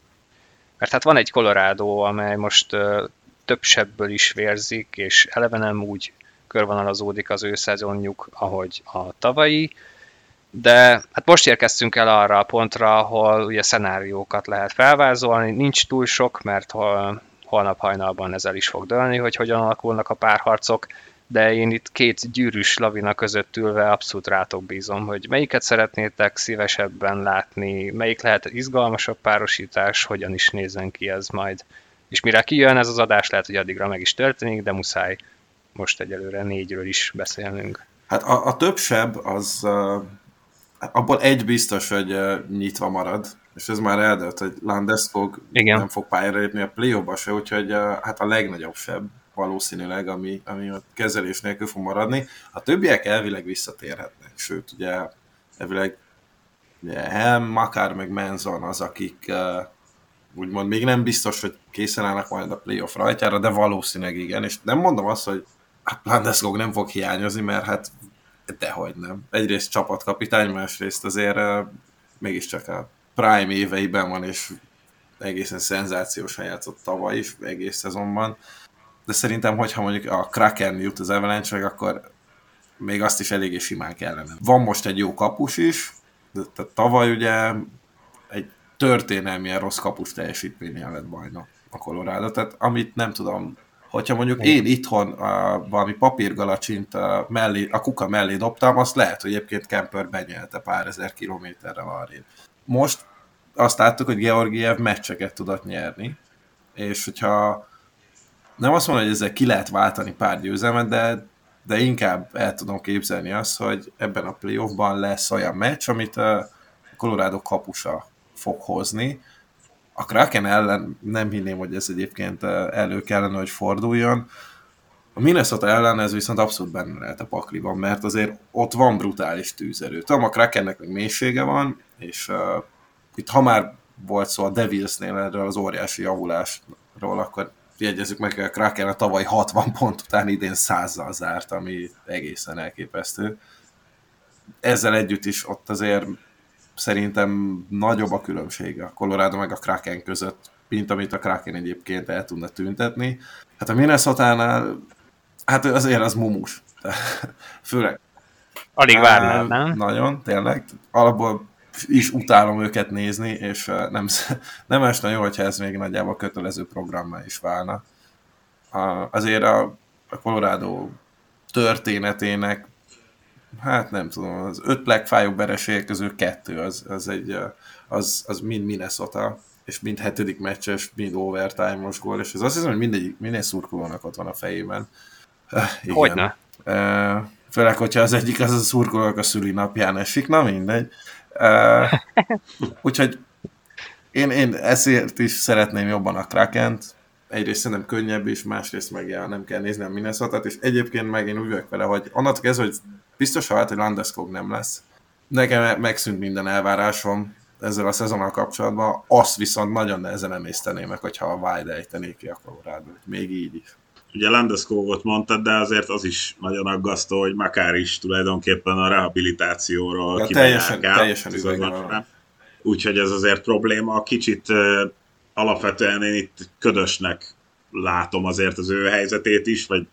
Mert hát van egy Colorado, amely most uh, több sebből is vérzik, és eleve nem úgy körvonalazódik az ő szezonjuk, ahogy a tavalyi, de hát most érkeztünk el arra a pontra, ahol ugye szenáriókat lehet felvázolni, nincs túl sok, mert hol, holnap hajnalban ezzel is fog dőlni, hogy hogyan alakulnak a párharcok, de én itt két gyűrűs lavina között ülve abszolút rátok bízom, hogy melyiket szeretnétek szívesebben látni, melyik lehet izgalmasabb párosítás, hogyan is nézzen ki ez majd. És mire kijön ez az adás, lehet, hogy addigra meg is történik, de muszáj most egyelőre négyről is beszélnünk. Hát a, a többsebb, az uh, abból egy biztos, hogy uh, nyitva marad, és ez már eldőlt, hogy Landeskog nem fog pályára lépni a play-offba se, úgyhogy uh, hát a legnagyobb sebb valószínűleg, ami, ami a kezelés nélkül fog maradni. A többiek elvileg visszatérhetnek, sőt, ugye elvileg ugye, Helm, Makar, meg Manson az, akik uh, úgymond még nem biztos, hogy készen állnak majd a playoff rajtjára, de valószínűleg igen, és nem mondom azt, hogy a Landeskog nem fog hiányozni, mert hát dehogy nem. Egyrészt csapatkapitány, másrészt azért uh, mégiscsak a prime éveiben van, és egészen szenzációsan játszott tavaly is, egész szezonban. De szerintem, hogyha mondjuk a Kraken jut az Avalanche-nek, akkor még azt is eléggé simán kellene. Van most egy jó kapus is, de, de tavaly ugye egy történelmilyen rossz kapus teljesítményen lett bajnok a Colorado, tehát amit nem tudom, hogyha mondjuk én itthon a, valami papírgalacsint a, mellé, a kuka mellé dobtam, azt lehet, hogy egyébként Kemper benyelte pár ezer kilométerre arrébb. Most azt láttuk, hogy Georgiev meccseket tudott nyerni, és hogyha nem azt mondom, hogy ezzel ki lehet váltani pár győzelmet, de, de inkább el tudom képzelni azt, hogy ebben a playoffban lesz olyan meccs, amit a Colorado kapusa fog hozni. A Kraken ellen nem hinném, hogy ez egyébként elő kellene, hogy forduljon. A Minnesota ellen ez viszont abszolút benne lehet a pakliban, mert azért ott van brutális tűzerő. Tudom, a Krakennek még mélysége van, és uh, itt ha már volt szó a Devilsnél erről az óriási javulásról, akkor jegyezzük meg, a Kraken a tavaly hatvan pont után idén százzal zárt, ami egészen elképesztő. Ezzel együtt is ott azért szerintem nagyobb a különbség a Colorado meg a Kraken között, mint amit a Kraken egyébként el tudna tüntetni. Hát a Minnesota-nál, hát azért az mumus. Főleg. Alig várnád, nem? Nagyon, tényleg. Alapból is utálom őket nézni, és nem, nem esne jó, hogyha ez még nagyjából kötelező programmal is válna. A, azért a, a Colorado történetének, hát nem tudom, az öt legfájóbb vereség közül kettő, az, az, egy, az, az mind Minnesota, és mind hetedik meccses, mind overtime-os gól, és az azt hiszem, hogy mindegy, minden szurkolónak ott van a fejében. Igen. Hogyne? Főleg, hogyha az egyik az a szurkolók a szülinapján esik, na mindegy. Uh, úgyhogy én, én ezért is szeretném jobban a Krakent, egyrészt szerintem könnyebb is, másrészt meg já, nem kell nézni a Minnesota-t, és egyébként meg én úgy vagyok vele, hogy annak kezdve, hogy biztos hát, hogy Landeskog nem lesz. Nekem megszűnt minden elvárásom ezzel a szezonnal kapcsolatban, azt viszont nagyon nehezen emészteném meg, hogyha a Wild ejtenék ki a Colorado-t, még így is. Ugye Landeskogot mondtad, de azért az is nagyon aggasztó, hogy Makar is tulajdonképpen a rehabilitációról ja, kimenyák el. Úgyhogy ez azért probléma. Kicsit uh, alapvetően én itt ködösnek látom azért az ő helyzetét is, vagy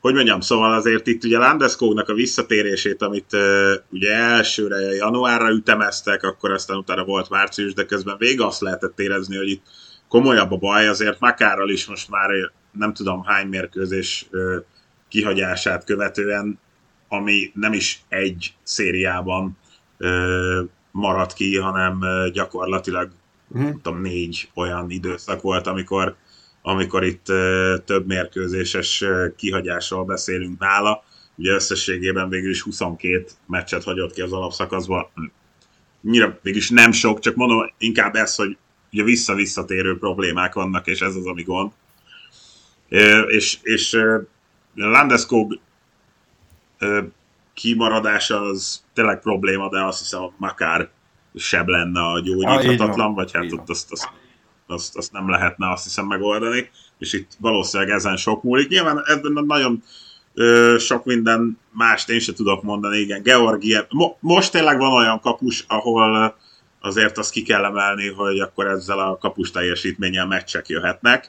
hogy mondjam, szóval azért itt ugye Landeskognak a visszatérését, amit uh, ugye elsőre januárra ütemeztek, akkor aztán utána volt március, de közben végig azt lehetett érezni, hogy itt komolyabb a baj, azért Makarral is most már nem tudom hány mérkőzés kihagyását követően, ami nem is egy szériában maradt ki, hanem gyakorlatilag mm. nem tudom, négy olyan időszak volt, amikor, amikor itt több mérkőzéses kihagyásról beszélünk nála. Ugye összességében végül is huszonkét meccset hagyott ki az alapszakaszban. Nyilván végülis nem sok, csak mondom inkább ez, hogy ugye vissza-visszatérő problémák vannak, és ez az, ami gond. És, és Landeskog kimaradása az tényleg probléma, de azt hiszem, hogy Makar sebb lenne a gyógyíthatatlan, ah, vagy hát ott azt, azt, azt, azt nem lehetne azt hiszem megoldani, és itt valószínűleg ezen sok múlik. Nyilván ebben nagyon sok minden mást én sem tudok mondani, igen, Georgiev. Most tényleg van olyan kapus, ahol azért azt ki kell emelni, hogy akkor ezzel a kapus teljesítménnyel meccsek jöhetnek.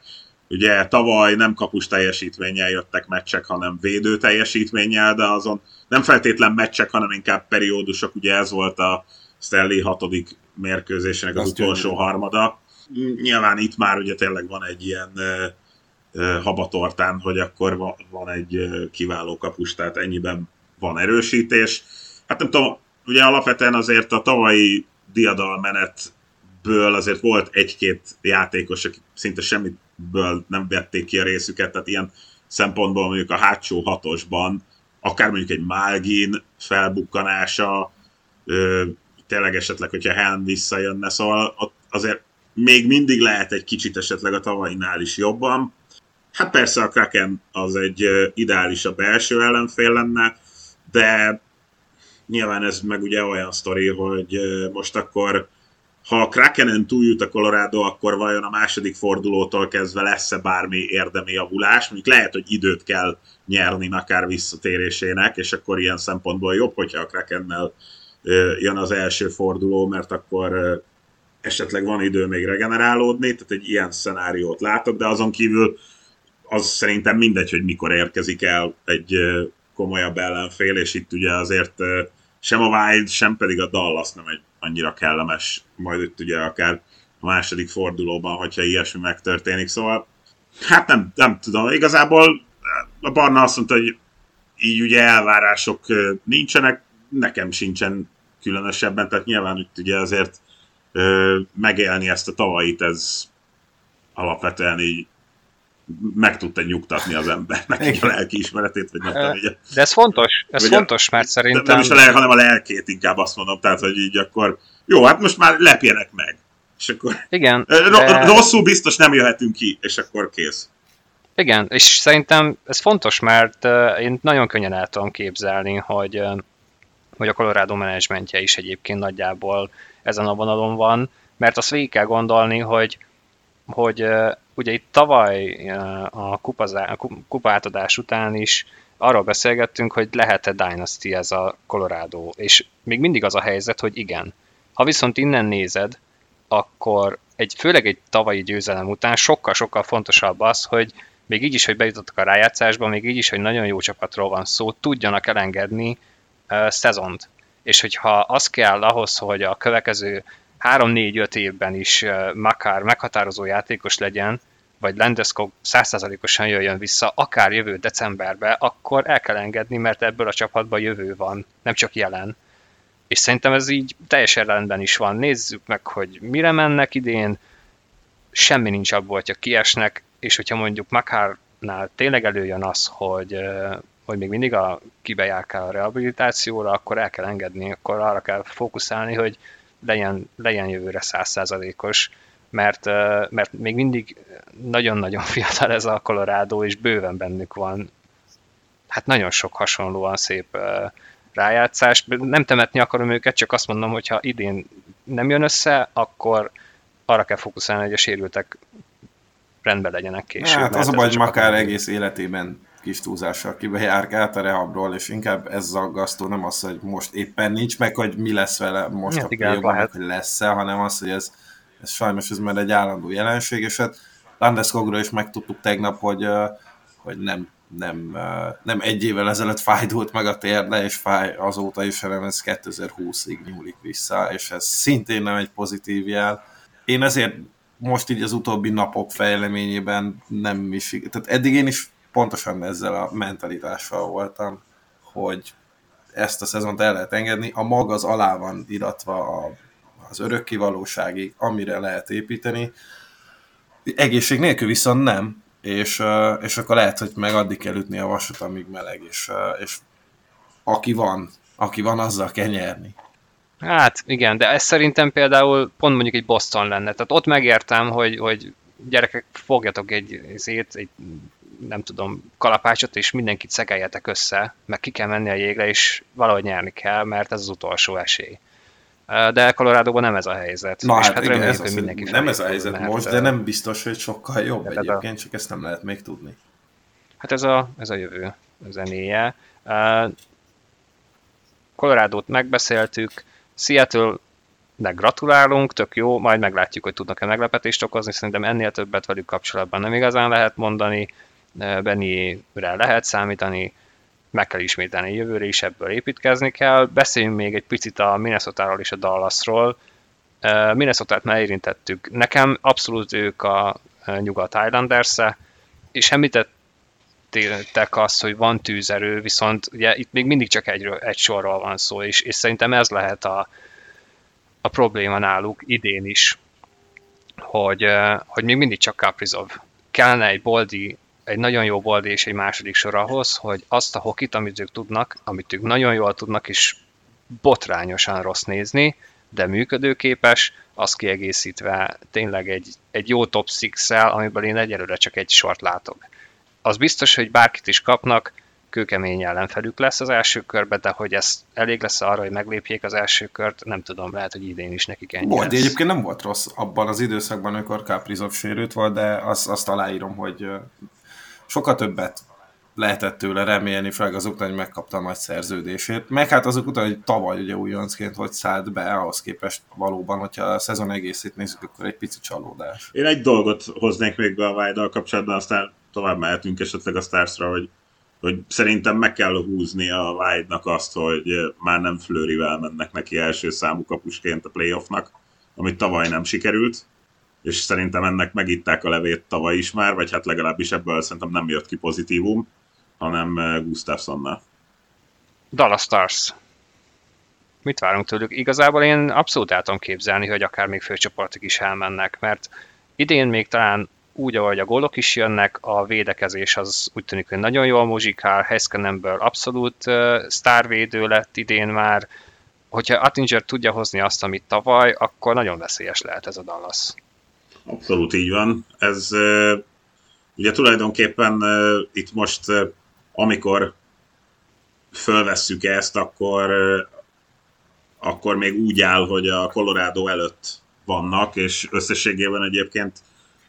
Ugye tavaly nem kapus teljesítménnyel jöttek meccsek, hanem védő teljesítménnyel, de azon nem feltétlen meccsek, hanem inkább periódusok. Ugye ez volt a Stanley hatodik mérkőzésének az utolsó harmada. Nyilván itt már ugye tényleg van egy ilyen habatortán, hogy akkor van egy kiváló kapus, tehát ennyiben van erősítés. Hát nem tudom, ugye alapvetően azért a tavalyi diadalmenetből azért volt egy-két játékos, akik szinte semmitből nem vették ki a részüket, tehát ilyen szempontból mondjuk a hátsó hatosban, akár mondjuk egy Málgin felbukkanása, tényleg esetleg, hogyha Helm visszajönne, szóval ott azért még mindig lehet egy kicsit esetleg a tavainál is jobban. Hát persze a Kraken az egy ideálisabb első ellenfél lenne, de nyilván ez meg ugye olyan sztori, hogy most akkor, ha a Krakenen túljut a Colorado, akkor vajon a második fordulótól kezdve lesz-e bármi érdemi javulás? Mondjuk lehet, hogy időt kell nyerni akár visszatérésének, és akkor ilyen szempontból jobb, hogyha a Krakennel jön az első forduló, mert akkor esetleg van idő még regenerálódni, tehát egy ilyen szenáriót látok, de azon kívül az szerintem mindegy, hogy mikor érkezik el egy komolyabb ellenfél, és itt ugye azért sem a Wild, sem pedig a Dallas nem egy annyira kellemes, majd itt ugye akár a második fordulóban, hogyha ilyesmi megtörténik, szóval hát nem, nem tudom, igazából a Barna azt mondta, hogy így ugye elvárások nincsenek, nekem sincsen különösebben, tehát nyilván itt ugye azért ö, megélni ezt a tavalyit, ez alapvetően így meg tudta nyugtatni az embernek így a lelkiismeretét, vagy nem tudom, ugye. De ez fontos, ez ugye, fontos már szerintem. Nem is a lelk, hanem a lelkét inkább azt mondom, tehát hogy így akkor, jó, hát most már lepjenek meg, és akkor igen, de... rosszul biztos nem jöhetünk ki, és akkor kész. Igen, és szerintem ez fontos, mert én nagyon könnyen el tudom képzelni, hogy, hogy a Colorado menedzsmentje is egyébként nagyjából ezen a vonalon van, mert azt végig kell gondolni, hogy, hogy ugye itt tavaly a kupazá, kupa átadás után is arról beszélgettünk, hogy lehet-e Dynasty ez a Colorado, és még mindig az a helyzet, hogy igen. Ha viszont innen nézed, akkor egy, főleg egy tavalyi győzelem után sokkal-sokkal fontosabb az, hogy még így is, hogy bejutottak a rájátszásba, még így is, hogy nagyon jó csapatról van szó, tudjanak elengedni uh, szezont. És hogyha az kell ahhoz, hogy a következő három-négy-öt évben is Makar meghatározó játékos legyen, vagy Landeskog száz százalékosan jöjjön vissza, akár jövő decemberbe, akkor el kell engedni, mert ebből a csapatban jövő van, nem csak jelen. És szerintem ez így teljesen rendben is van. Nézzük meg, hogy mire mennek idén, semmi nincs abból, hogyha kiesnek, és hogyha mondjuk Makarnál tényleg előjön az, hogy, hogy még mindig a, kibejár kell a rehabilitációra, akkor el kell engedni, akkor arra kell fókuszálni, hogy legyen, legyen jövőre száz százalékos, mert, mert még mindig nagyon-nagyon fiatal ez a Colorado, és bőven bennük van. Hát nagyon sok hasonlóan szép rájátszás. Nem temetni akarom őket, csak azt mondom, hogy ha idén nem jön össze, akkor arra kell fókuszálni, hogy a sérültek rendben legyenek később. Hát az a baj, akár egész életében kis túlzással kibejárkált a rehabról, és inkább ez zaggasztó, nem az, hogy most éppen nincs meg, hogy mi lesz vele most, ja, igen, jobban, hogy lesz-e, hanem az, hogy ez, ez sajnos ez már egy állandó jelenség, és hát Landeskogról is megtudtuk tegnap, hogy, hogy nem, nem, nem egy évvel ezelőtt fájdult meg a térde, és fáj azóta is, hanem ez kétezer-húszig nyúlik vissza, és ez szintén nem egy pozitív jel. Én ezért most így az utóbbi napok fejleményében nem is, tehát eddig én is pontosan ezzel a mentalitással voltam, hogy ezt a szezont el lehet engedni. A mag az alá van iratva a, az örökké valóságig, amire lehet építeni. Egészség nélkül viszont nem, és, és akkor lehet, hogy meg addig kell ütni a vasat, amíg meleg, és, és aki van, aki van, azzal kell nyerni. Hát igen, de ez szerintem például pont mondjuk egy Boston lenne. Tehát ott megértem, hogy, hogy gyerekek, fogjatok egy szét, egy nem tudom, kalapácsot, és mindenkit szegeljetek össze, meg ki kell menni a jégre, és valahogy nyerni kell, mert ez az utolsó esély. De Colorado-ban nem ez a helyzet. Na és hát, hát igen, reméljük, hogy mindenki nem ez a helyzet tud, most, de nem biztos, hogy sokkal jobb egyébként, a... csak ezt nem lehet még tudni. Hát ez a, ez a jövő zenéje. Colorado-t megbeszéltük, Seattle de gratulálunk, tök jó, majd meglátjuk, hogy tudnak-e meglepetést okozni, szerintem ennél többet velük kapcsolatban nem igazán lehet mondani, Bennyre lehet számítani, meg kell ismételni jövőre is, ebből építkezni kell. Beszéljünk még egy picit a Minnesotáról és a Dallasról. Minnesotát már érintettük. Nekem abszolút ők a Nyugat Islanders-e, és említették azt, hogy van tűzerő, viszont ugye itt még mindig csak egy, egy sorról van szó, és, és szerintem ez lehet a, a probléma náluk idén is, hogy, hogy még mindig csak Kaprizov. Kellene egy boldi, egy nagyon jó boldi és egy második sor ahhoz, hogy azt a hokit, amit ők tudnak, amit ők nagyon jól tudnak, és botrányosan rossz nézni, de működőképes, azt kiegészítve tényleg egy, egy jó top six-szel, amiből én egyelőre csak egy sort látok. Az biztos, hogy bárkit is kapnak, kőkemény ellenfelük lesz az első körbe, de hogy ez elég lesz arra, hogy meglépjék az első kört, nem tudom, lehet, hogy idén is nekik ennyi volt, lesz. Egyébként nem volt rossz abban az időszakban, amikor Kaprizov sérült volt, de azt, azt aláírom, hogy sokkal többet lehetett tőle remélni, főleg azok után, hogy megkapta a nagy szerződését. Meg hát azok után, hogy tavaly ugye újoncként hogy szállt be, ahhoz képest valóban, hogyha a szezon egészét nézzük, akkor egy pici csalódás. Én egy dolgot hoznék még be a Vájddal kapcsolatban, aztán tovább mehetünk esetleg a Starsra, hogy, hogy szerintem meg kell húzni a Vájdnak azt, hogy már nem Fleuryvel mennek neki első számú kapusként a playoffnak, amit tavaly nem sikerült, és szerintem ennek megitták a levét tavaly is már, vagy hát legalábbis ebből szerintem nem jött ki pozitívum, hanem Gustafssonnal. Dallas Stars. Mit várunk tőlük? Igazából én abszolút el tudom képzelni, hogy akár még főcsoportig is elmennek, mert idén még talán úgy, ahogy a gólok is jönnek, a védekezés az úgy tűnik, hogy nagyon jól mozsikál, Heiskanen-ből abszolút uh, sztárvédő lett idén már. Hogyha Attinger tudja hozni azt, amit tavaly, akkor nagyon veszélyes lehet ez a Dallas. Abszolút így van. Ez uh, ugye tulajdonképpen uh, itt most, uh, amikor fölvesszük ezt, akkor, uh, akkor még úgy áll, hogy a Colorado előtt vannak, és összességében egyébként,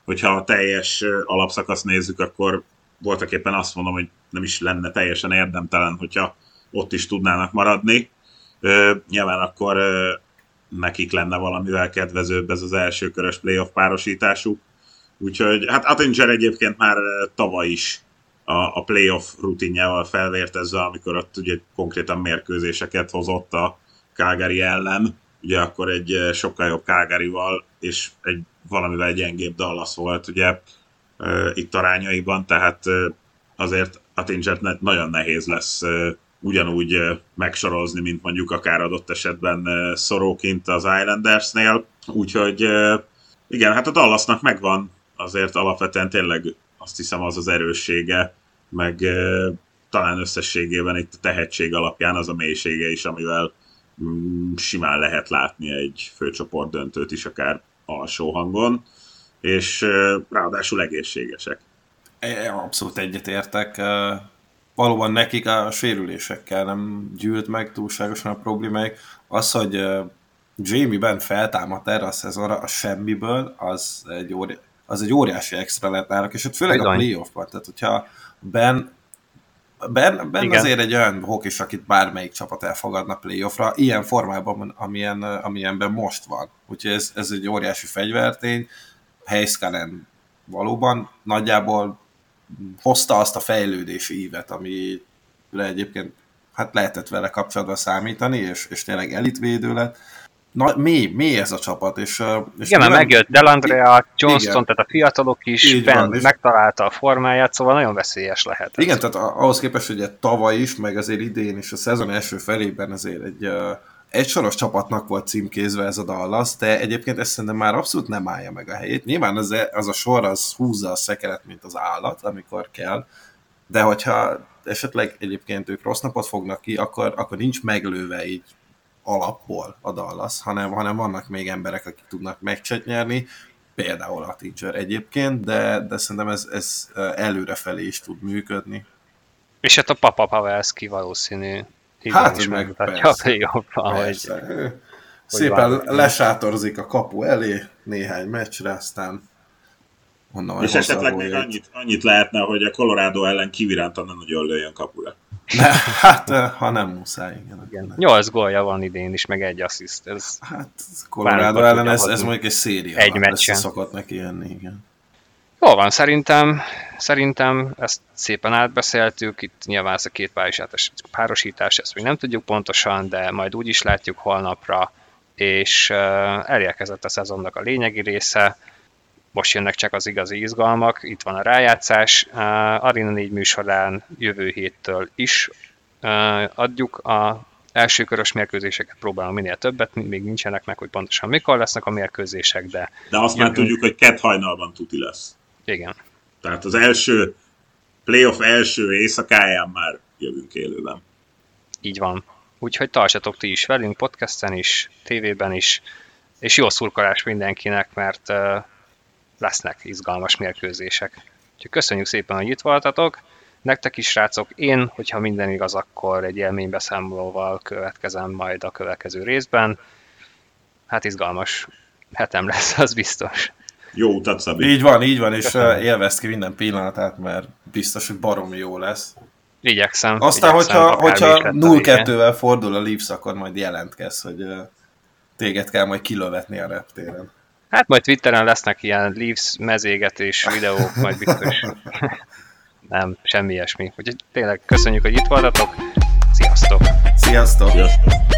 hogyha a teljes alapszakaszt nézzük, akkor voltak éppen azt mondom, hogy nem is lenne teljesen érdemtelen, hogyha ott is tudnának maradni. Ö, nyilván akkor ö, nekik lenne valamivel kedvezőbb ez az első körös playoff párosításuk. Úgyhogy hát Attinger egyébként már tavaly is a, a playoff rutinjával felvértezve, amikor ott ugye konkrétan mérkőzéseket hozott a Calgary ellen, ugye akkor egy sokkal jobb Calgaryval és egy valamivel gyengébb Dallas volt ugye itt arányaiban, tehát azért Attingert nagyon nehéz lesz ugyanúgy megsorozni, mint mondjuk akár adott esetben Sorokint az Islandersnél, úgyhogy igen, hát a Dallasnak megvan azért alapvetően tényleg azt hiszem az az erőssége, meg talán összességében itt a tehetség alapján az a mélysége is, amivel simán lehet látni egy főcsoport döntőt is akár alsó hangon, és ráadásul egészségesek. Abszolút egyetértek. Valóban nekik a sérülésekkel nem gyűlt meg túlságosan a problémáik. Az, hogy Jamie Benn feltámadt erre a szezonra a semmiből, az egy, óri- az egy óriási extra lett náluk, és ott főleg Bizony. A playoffban. Tehát, hogyha Ben Ben, ben azért egy olyan hokis, akit bármelyik csapat elfogadna playoffra, ilyen formában, amilyen, amilyenben most van. Úgyhogy ez, ez egy óriási fegyvertény. Heiskanen valóban nagyjából hozta azt a fejlődési ívet, amire egyébként hát lehetett vele kapcsolatban számítani, és, és tényleg elitvédő lett. Na, mély, mély ez a csapat. És, és igen, mert megjött Delandrea, Johnston, igen. Tehát a fiatalok is, Ben megtalálta a formáját, szóval nagyon veszélyes lehet. Igen, ez. Tehát ahhoz képest, hogy tavaly is, meg azért idén is a szezon első felében azért egy egysoros csapatnak volt címkézve ez a Dallas, de egyébként ezt szerintem már abszolút nem állja meg a helyét. Nyilván az, az a sor az húzza a szekeret, mint az állat, amikor kell, de hogyha esetleg egyébként ők rossz napot fognak ki, akkor, akkor nincs meglőve így alapból a Dallas, hanem, hanem vannak még emberek, akik tudnak meccset nyerni, például a Tinger egyébként, de, de szerintem ez, ez előrefelé is tud működni. És hát a Papa Pavelski valószínű. Hát, is meg persze. Jobb, persze. Ahogy, hogy szépen változni. Lesátorzik a kapu elé néhány meccsre, aztán onnan. És esetleg még annyit, annyit lehetne, hogy a Colorado ellen kiviránt, annak nagyon lőjön kapura. Ne, hát, ha nem muszáj. Igen, igen. nyolc gólja van idén is, meg egy assziszt. Ez hát Colorado ellen ez, ez mondjuk egy széria. Egy meccsen. Szokott neki jönni, igen. Jól van, szerintem, szerintem ezt szépen átbeszéltük, itt nyilván ez a két párosítás, ezt még nem tudjuk pontosan, de majd úgy is látjuk holnapra, és elérkezett a szezonnak a lényegi része, most jönnek csak az igazi izgalmak, itt van a rájátszás, Arena négy műsorán jövő héttől is adjuk a első körös mérkőzéseket, próbálom minél többet, még nincsenek meg, hogy pontosan mikor lesznek a mérkőzések, de... De azt jövünk. Már tudjuk, hogy kett hajnalban tuti lesz. Igen. Tehát az első playoff első éjszakáján már jövünk élőben. Így van. Úgyhogy tartsatok ti is velünk, podcasten is, tévében is, és jó szurkolás mindenkinek, mert uh, lesznek izgalmas mérkőzések. Úgyhogy köszönjük szépen, hogy itt voltatok. Nektek is, srácok, én, hogyha minden igaz, akkor egy élménybeszámolóval következem majd a következő részben. Hát izgalmas hetem lesz, az biztos. Jó utat, Szabi. Így van, így van, és köszönöm. Élvezd ki minden pillanatát, mert biztos, hogy baromi jó lesz. Igyekszem. Aztán, igyekszem, hogyha, hogyha nulla kettővel fordul a Leafs, akkor majd jelentkezz, hogy téged kell majd kilövetni a reptéren. Hát majd Twitteren lesznek ilyen Leafs mezégetés videók, majd biztos... Nem, semmi ilyesmi. Úgyhogy tényleg köszönjük, hogy itt voltatok. Sziasztok! Sziasztok! Sziasztok.